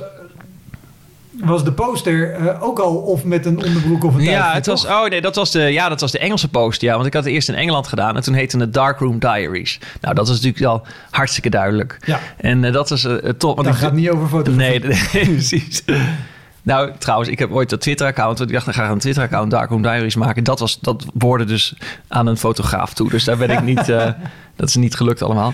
Was de poster uh, ook al of met een onderbroek of een tuig? Ja, het was, oh nee, dat was de, ja, dat was de Engelse poster. Ja, want ik had het eerst in Engeland gedaan. En toen heette het Dark Room Diaries. Nou, dat was natuurlijk al hartstikke duidelijk. Ja. En uh, dat was uh, top. Want dat gaat niet over fotografie. Nee, nee, precies. Nou, trouwens, ik heb ooit dat Twitter-account... want ik dacht, dan ga ik een Twitter-account Dark Room Diaries maken. Dat, was, dat behoorde dus aan een fotograaf toe. Dus daar ben ik niet... Uh, dat is niet gelukt allemaal.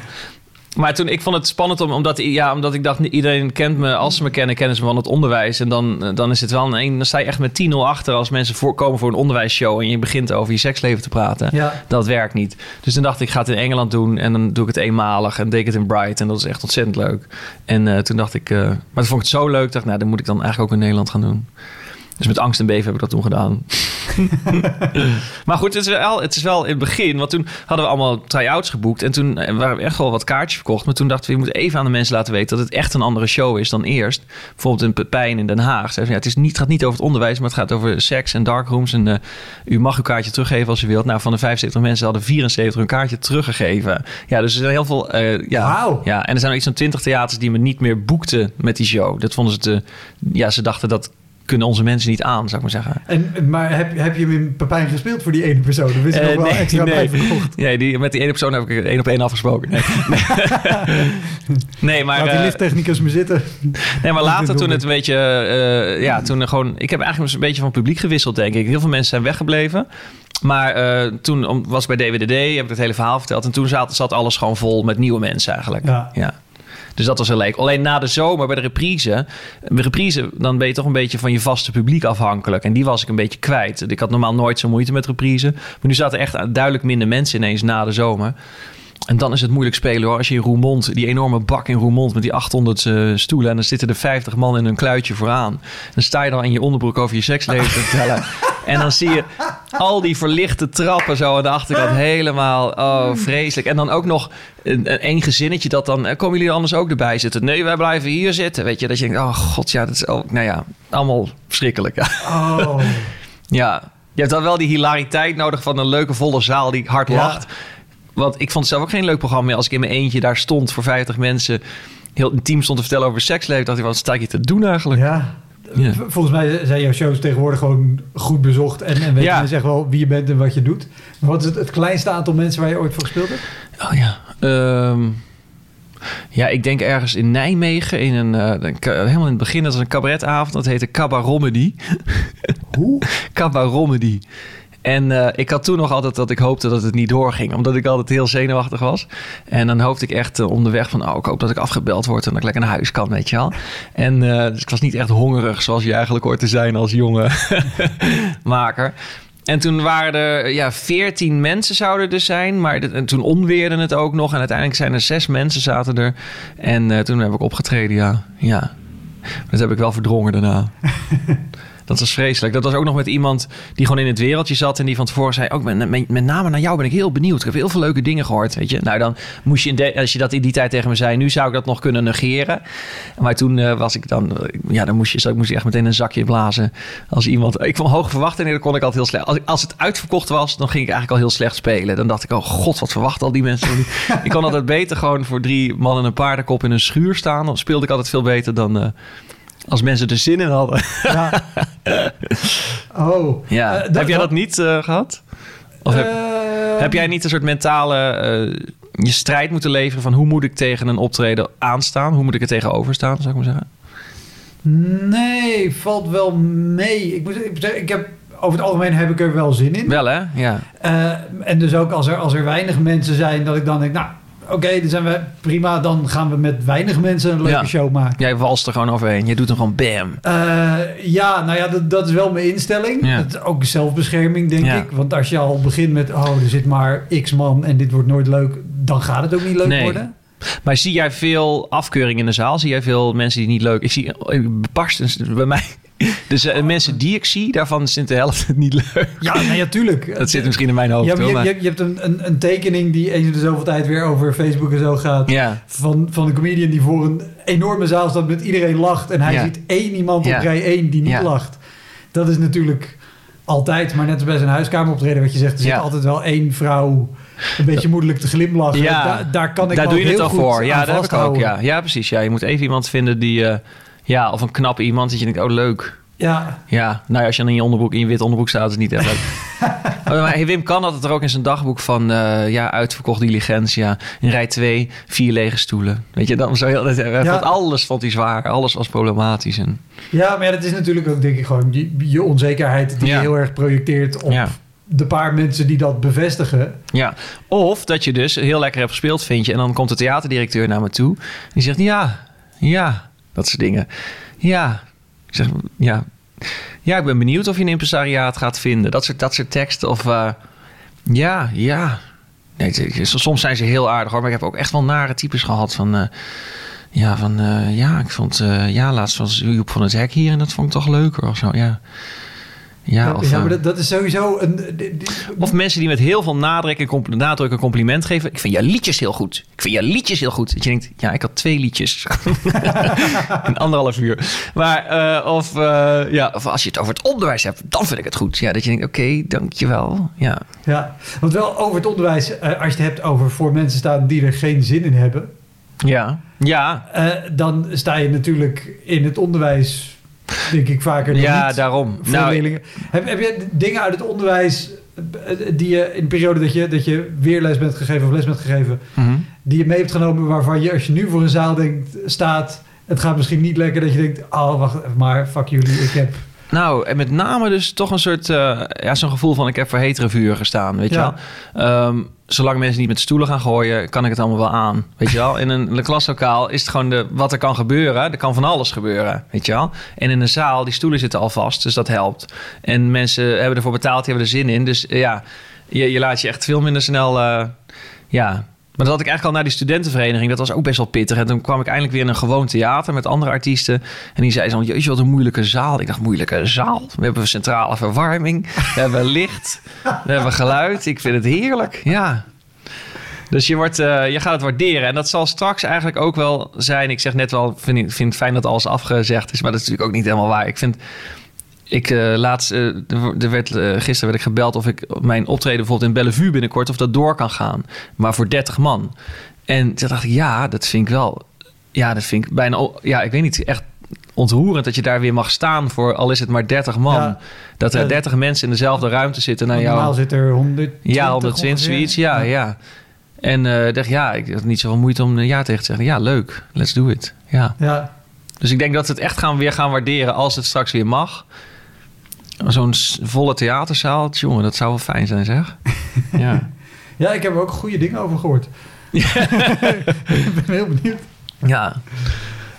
Maar toen, ik vond het spannend om, omdat, ja, omdat ik dacht... iedereen kent me, als ze me kennen, kennen ze me van het onderwijs. En dan, dan is het wel een... Dan sta je echt met tien nul achter als mensen voorkomen voor een onderwijsshow... en je begint over je seksleven te praten. Ja. Dat werkt niet. Dus dan dacht ik, ik ga het in Engeland doen... en dan doe ik het eenmalig en deed ik het in Brighton. En dat is echt ontzettend leuk. En uh, toen dacht ik... Uh, maar toen vond ik het zo leuk, dacht nou, dat moet ik dan eigenlijk ook in Nederland gaan doen. Dus met angst en beven heb ik dat toen gedaan. Maar goed, het is, wel, het is wel in het begin. Want toen hadden we allemaal try-outs geboekt. En toen waren we echt wel wat kaartjes verkocht. Maar toen dachten we, je moet even aan de mensen laten weten... dat het echt een andere show is dan eerst. Bijvoorbeeld in Pepijn in Den Haag. Zei van, ja, het, is niet, het gaat niet over het onderwijs, maar het gaat over seks en darkrooms. En uh, u mag uw kaartje teruggeven als u wilt. Nou, van de vijfenzeventig mensen hadden vierenzeventig hun kaartje teruggegeven. Ja, dus er zijn heel veel... Uh, ja, wow. Ja, en er zijn ook iets van twintig theaters die me niet meer boekten met die show. Dat vonden ze te... Ja, ze dachten dat... kunnen onze mensen niet aan, zou ik maar zeggen. En, maar heb, heb je hem in Pepijn gespeeld voor die ene persoon? Dan wist je uh, nog wel nee, extra nee. bij verkocht. Nee, die, met die ene persoon heb ik er één op één afgesproken. Nee, nee maar... Laat die lifttechnicus me zitten. Nee, maar later toen het een beetje... Uh, ja, toen gewoon... Ik heb eigenlijk een beetje van het publiek gewisseld, denk ik. Heel veel mensen zijn weggebleven. Maar uh, toen was bij D W D D, heb ik het hele verhaal verteld. En toen zat, zat alles gewoon vol met nieuwe mensen eigenlijk. Ja. ja. Dus dat was heel leuk. Alleen na de zomer bij de reprise... Bij de reprise, dan ben je toch een beetje van je vaste publiek afhankelijk. En die was ik een beetje kwijt. Ik had normaal nooit zo moeite met reprise. Maar nu zaten echt duidelijk minder mensen ineens na de zomer. En dan is het moeilijk spelen hoor. Als je in Roermond, die enorme bak in Roermond... met die achthonderd uh, stoelen... en dan zitten er vijftig man in een kluitje vooraan. Dan sta je dan in je onderbroek over je seksleven te vertellen... En dan zie je al die verlichte trappen zo aan de achterkant. Helemaal, oh, vreselijk. En dan ook nog een, een gezinnetje dat dan... Komen jullie anders ook erbij zitten? Nee, wij blijven hier zitten. Weet je, dat je denkt, oh god, ja, dat is... Al, nou ja, allemaal verschrikkelijk. Oh. Ja, je hebt dan wel die hilariteit nodig van een leuke volle zaal die hard ja. lacht. Want ik vond het zelf ook geen leuk programma meer als ik in mijn eentje daar stond voor vijftig mensen. Heel intiem stond te vertellen over seksleven. Dacht ik, wat sta ik hier te doen eigenlijk? Ja. Ja. Volgens mij zijn jouw shows tegenwoordig gewoon goed bezocht. En, en weet ja. je zeg wel wie je bent en wat je doet. Maar wat is het, het kleinste aantal mensen waar je ooit voor gespeeld hebt? Oh ja. Um, ja, ik denk ergens in Nijmegen. In een, een, helemaal in het begin, dat was een cabaretavond. Dat heette Cabaromedy. Hoe? Cabaromedy. En uh, ik had toen nog altijd dat ik hoopte dat het niet doorging. Omdat ik altijd heel zenuwachtig was. En dan hoopte ik echt uh, onderweg van... oh, ik hoop dat ik afgebeld word en dat ik lekker naar huis kan, weet je wel. En uh, dus ik was niet echt hongerig zoals je eigenlijk hoort te zijn als jonge maker. En toen waren er... ja, veertien mensen zouden er zijn. Maar de, en toen onweerde het ook nog. En uiteindelijk zijn er zes mensen zaten er. En uh, toen heb ik opgetreden, ja. ja. Dat heb ik wel verdrongen daarna. Dat was vreselijk. Dat was ook nog met iemand die gewoon in het wereldje zat... en die van tevoren zei, ook met, met, met name naar jou ben ik heel benieuwd. Ik heb heel veel leuke dingen gehoord, weet je. Nou, dan moest je, in de, als je dat in die tijd tegen me zei... nu zou ik dat nog kunnen negeren. Maar toen uh, was ik dan... ja, dan moest je, dan moest je echt meteen een zakje blazen. Als iemand... Ik vond hoog verwachtingen, dan kon ik altijd heel slecht... Als, als het uitverkocht was, dan ging ik eigenlijk al heel slecht spelen. Dan dacht ik, oh god, wat verwachten al die mensen? Ik kon altijd beter gewoon voor drie man en een paardenkop in een schuur staan. Dan speelde ik altijd veel beter dan... Uh, als mensen er zin in hadden. Ja. Oh. Ja. Uh, dat, heb jij dat niet uh, gehad? Of heb, uh, heb jij niet een soort mentale... Uh, je strijd moeten leveren van... hoe moet ik tegen een optreden aanstaan? Hoe moet ik er tegenover staan, zou ik maar zeggen? Nee, valt wel mee. Ik, moet, ik, ik heb... Over het algemeen heb ik er wel zin in. Wel, hè? Ja. Uh, en dus ook als er, als er weinig mensen zijn... dat ik dan denk... nou. Oké, okay, dan zijn we prima. Dan gaan we met weinig mensen een leuke ja. show maken. Jij walst er gewoon overheen. Je doet hem gewoon bam. Uh, ja, nou ja, dat, dat is wel mijn instelling. Ja. Dat is ook zelfbescherming, denk ja. ik. Want als je al begint met... oh, er zit maar x man en dit wordt nooit leuk... dan gaat het ook niet leuk nee. worden. Maar zie jij veel afkeuring in de zaal? Zie jij veel mensen die niet leuk... Ik zie ik barst bij mij... Dus uh, oh. mensen die ik zie, daarvan is de helft het niet leuk. Ja, natuurlijk. Ja, dat zit misschien in mijn hoofd. Ja, maar je, maar... je, je hebt een, een, een tekening die eens in de zoveel tijd weer over Facebook en zo gaat. Ja. Van, van een comedian die voor een enorme zaal staat met iedereen lacht. En hij ja. ziet één iemand ja. op rij één die niet ja. lacht. Dat is natuurlijk altijd, maar net als bij zijn huiskamer optreden wat je zegt. Er zit ja. altijd wel één vrouw... een beetje moeilijk te glimlachen. Ja. Da- daar kan ik daar doe je heel het al goed voor. Ja, dat heb ik ook. Ja, ja precies. Ja. Je moet even iemand vinden die... Uh, ja, of een knappe iemand dat je denkt, oh leuk. Ja. Ja, nou ja, als je dan in je onderbroek, in je wit onderbroek staat, is het niet echt leuk. Maar hey, Wim Kan had het er ook in zijn dagboek van, uh, ja, uitverkocht Diligentia. In rij twee, vier lege stoelen. Weet je, dan zo heel, dat, ja. alles vond hij zwaar. Alles was problematisch. En... Ja, maar ja, dat is natuurlijk ook, denk ik, gewoon je, je onzekerheid die ja. je heel erg projecteert op... Ja. de paar mensen die dat bevestigen. Ja, of dat je dus heel lekker hebt gespeeld, vind je... en dan komt de theaterdirecteur naar me toe... die zegt, ja, ja, dat soort dingen. Ja, ik zeg, ja, ja ik ben benieuwd of je een impresariaat gaat vinden. Dat soort, dat soort teksten of... Uh, ja, ja. Nee, soms zijn ze heel aardig, hoor. Maar ik heb ook echt wel nare types gehad van... Uh, Ja, van uh, ja, ik vond uh, ja, laatst was Joep van het Hek hier en dat vond ik toch leuker of zo. Ja, ja, ja, of, ja maar dat, dat is sowieso een. Die, die... Of mensen die met heel veel nadruk en compl- nadruk een compliment geven. Ik vind jouw liedjes heel goed. Ik vind jouw liedjes heel goed. Dat je denkt, ja, ik had twee liedjes in anderhalf uur. Maar uh, of uh, ja, of als je het over het onderwijs hebt, dan vind ik het goed. Ja, dat je denkt, oké, okay, dankjewel. Ja. Ja, want wel over het onderwijs, uh, als je het hebt over voor mensen staan die er geen zin in hebben. Ja, ja. Uh, dan sta je natuurlijk in het onderwijs, denk ik, vaker dan ja, niet. Daarom. Nou, leerlingen. Heb, heb je dingen uit het onderwijs die je in de periode dat je, dat je weer les bent gegeven of les bent gegeven, mm-hmm. die je mee hebt genomen waarvan je als je nu voor een zaal denkt, staat, het gaat misschien niet lekker dat je denkt, oh, wacht even maar, fuck jullie, ik heb... Nou, en met name dus toch een soort... Uh, ja, zo'n gevoel van ik heb voor hetere vuren gestaan, weet ja. je wel. Um, zolang mensen niet met stoelen gaan gooien, kan ik het allemaal wel aan, weet je wel. In een, een klaslokaal is het gewoon de, wat er kan gebeuren. Er kan van alles gebeuren, weet je wel. En in een zaal, die stoelen zitten al vast, dus dat helpt. En mensen hebben ervoor betaald, die hebben er zin in. Dus uh, ja, je, je laat je echt veel minder snel... Uh, ja. Maar dat had ik eigenlijk al naar die studentenvereniging. Dat was ook best wel pittig. En toen kwam ik eindelijk weer in een gewoon theater met andere artiesten. En die zei zo, jeetje, wat een moeilijke zaal. Ik dacht, moeilijke zaal? We hebben centrale verwarming. We hebben licht. We hebben geluid. Ik vind het heerlijk. Ja. Dus je, wordt, uh, je gaat het waarderen. En dat zal straks eigenlijk ook wel zijn. Ik zeg net wel, vind ik vind het fijn dat alles afgezegd is. Maar dat is natuurlijk ook niet helemaal waar. Ik vind... Ik uh, laatst, uh, er werd, uh, gisteren werd ik gebeld of ik mijn optreden bijvoorbeeld in Bellevue binnenkort, of dat door kan gaan. Maar voor dertig man. En toen dacht ik, ja, dat vind ik wel. Ja, dat vind ik bijna, ja, ik weet niet, echt ontroerend dat je daar weer mag staan voor, al is het maar dertig man. Ja, dat er ja, dertig mensen in dezelfde ruimte zitten. Naar normaal jou, zit er honderdtwintig. Ja, honderdtwintig, zoiets, ja, ja, ja. En ik uh, dacht, ja, ik had niet zoveel moeite om een ja tegen te zeggen. Ja, leuk, let's do it. Ja. Ja. Dus ik denk dat we het echt gaan, weer gaan waarderen als het straks weer mag. Zo'n volle theaterzaal, jongen, dat zou wel fijn zijn, zeg. Ja, ja, ik heb er ook goede dingen over gehoord. Ja. Ik ben heel benieuwd. Ja.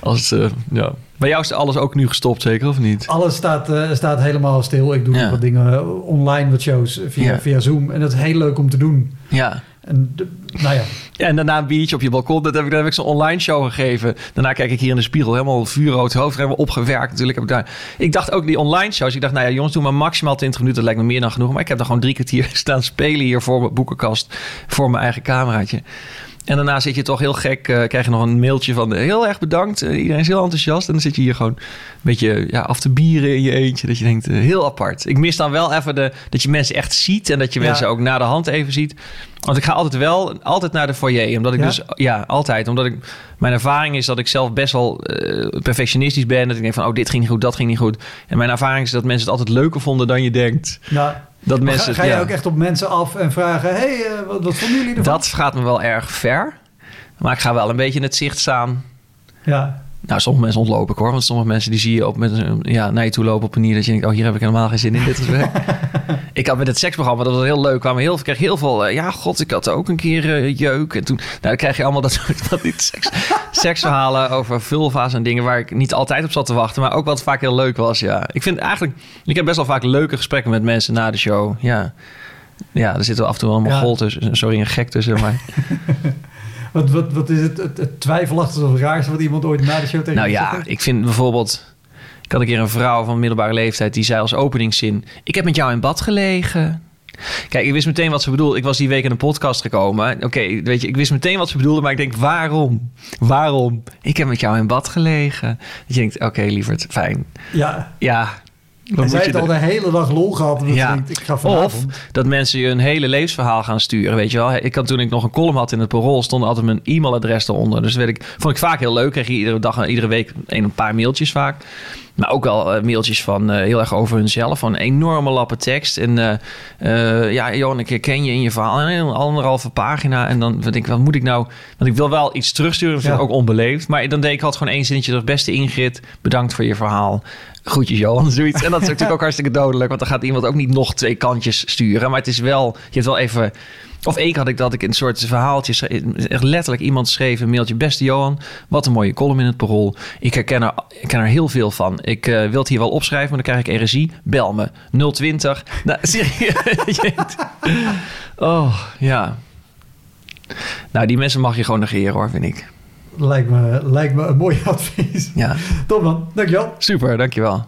Als het, uh, ja. Bij jou is alles ook nu gestopt, zeker, of niet? Alles staat, uh, staat helemaal stil. Ik doe ja. wat dingen online, wat shows via, ja. via Zoom. En dat is heel leuk om te doen. Ja. En, de, nou ja. Ja, en daarna een biertje op je balkon. Dat heb ik, dat heb ik zo'n online show gegeven. Daarna kijk ik hier in de spiegel. Helemaal vuurrood hoofd. Helemaal opgewerkt. Natuurlijk heb ik daar... Ik dacht ook die online shows. Ik dacht, nou ja, jongens, doe maar maximaal twintig minuten. Dat lijkt me meer dan genoeg. Maar ik heb daar gewoon drie kwartier staan spelen hier voor mijn boekenkast. Voor mijn eigen cameraatje. En daarna zit je toch heel gek. Uh, krijg je nog een mailtje van heel erg bedankt. Uh, iedereen is heel enthousiast. En dan zit je hier gewoon een beetje ja, af te bieren in je eentje. Dat je denkt, uh, heel apart. Ik mis dan wel even de, dat je mensen echt ziet. En dat je ja. mensen ook na de hand even ziet. Want ik ga altijd wel, altijd naar de foyer. Omdat ik ja? dus, ja, altijd. Omdat ik, mijn ervaring is dat ik zelf best wel uh, perfectionistisch ben. Dat ik denk van, oh, dit ging niet goed, dat ging niet goed. En mijn ervaring is dat mensen het altijd leuker vonden dan je denkt. Ja. Dat mensen, ga, ga je ja. ook echt op mensen af en vragen, hey, uh, wat, wat vonden jullie ervan? Dat gaat me wel erg ver. Maar ik ga wel een beetje in het zicht staan. Ja. Nou, sommige mensen ontloop ik hoor. Want sommige mensen die zie je op met, ja, naar je toe lopen op een manier dat je denkt, oh, hier heb ik helemaal geen zin in dit gesprek. Ik had met het seksprogramma, dat was heel leuk. Kwamen heel, ik kreeg heel veel, uh, ja, god, ik had ook een keer uh, jeuk. En toen, nou, dan krijg je allemaal dat soort seks, seksverhalen over vulva's en dingen waar ik niet altijd op zat te wachten. Maar ook wat vaak heel leuk was, ja. Ik vind eigenlijk, ik heb best wel vaak leuke gesprekken met mensen na de show. Ja, ja, er zit wel af en toe allemaal ja. gol tussen. Sorry, een gek tussen, maar... Wat, wat, wat is het, het, het twijfelachtigste of raarste wat iemand ooit na de show tegen nou ja, zegt? Ik vind bijvoorbeeld... Ik had een keer een vrouw van middelbare leeftijd... die zei als openingszin... Ik heb met jou in bad gelegen. Kijk, ik wist meteen wat ze bedoelde. Ik was die week in een podcast gekomen. Oké, okay, weet je, ik wist meteen wat ze bedoelde... maar ik denk, waarom? Waarom? Ik heb met jou in bad gelegen. Dat je denkt, oké, okay, lieverd, fijn. Ja. Ja. En zij heeft al de hele dag lol gehad. En ja. denkt, ik ga of dat mensen je een hele levensverhaal gaan sturen. Weet je wel. Ik had, toen ik nog een column had in het Parool, stond altijd mijn e-mailadres eronder. Dus dat ik, vond ik vaak heel leuk. Kreeg je iedere dag, iedere week een, een paar mailtjes vaak. Maar ook wel uh, mailtjes van uh, heel erg over hunzelf. Van enorme lappen tekst. En uh, uh, ja, Johan, ik herken je in je verhaal. En een anderhalve pagina. En dan denk ik, wat moet ik nou? Want ik wil wel iets terugsturen. Dat vind ik ja. ook onbeleefd. Maar dan deed ik altijd gewoon één zinnetje. Dus beste Ingrid, bedankt voor je verhaal. Groetjes Johan, zoiets. En dat is natuurlijk ook hartstikke dodelijk. Want dan gaat iemand ook niet nog twee kantjes sturen. Maar het is wel, je hebt wel even... Of één had ik dat ik een soort verhaaltjes... Echt letterlijk iemand schreef een mailtje. Beste Johan, wat een mooie column in het Parool. Ik herken er, ik ken er heel veel van. Ik uh, wil het hier wel opschrijven, maar dan krijg ik R S I. Bel me. nul twintig. Nou, serieus. Oh, ja. Nou, die mensen mag je gewoon negeren hoor, vind ik. Lijkt me, lijkt me een mooi advies. Ja. Top man, dankjewel. Super, dankjewel.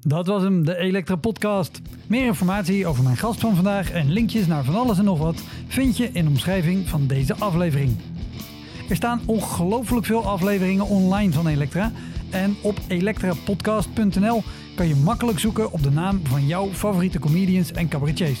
Dat was hem, de Elektra Podcast. Meer informatie over mijn gast van vandaag en linkjes naar van alles en nog wat vind je in de omschrijving van deze aflevering. Er staan ongelooflijk veel afleveringen online van Elektra. En op elektrapodcast punt n l kan je makkelijk zoeken op de naam van jouw favoriete comedians en cabaretiers.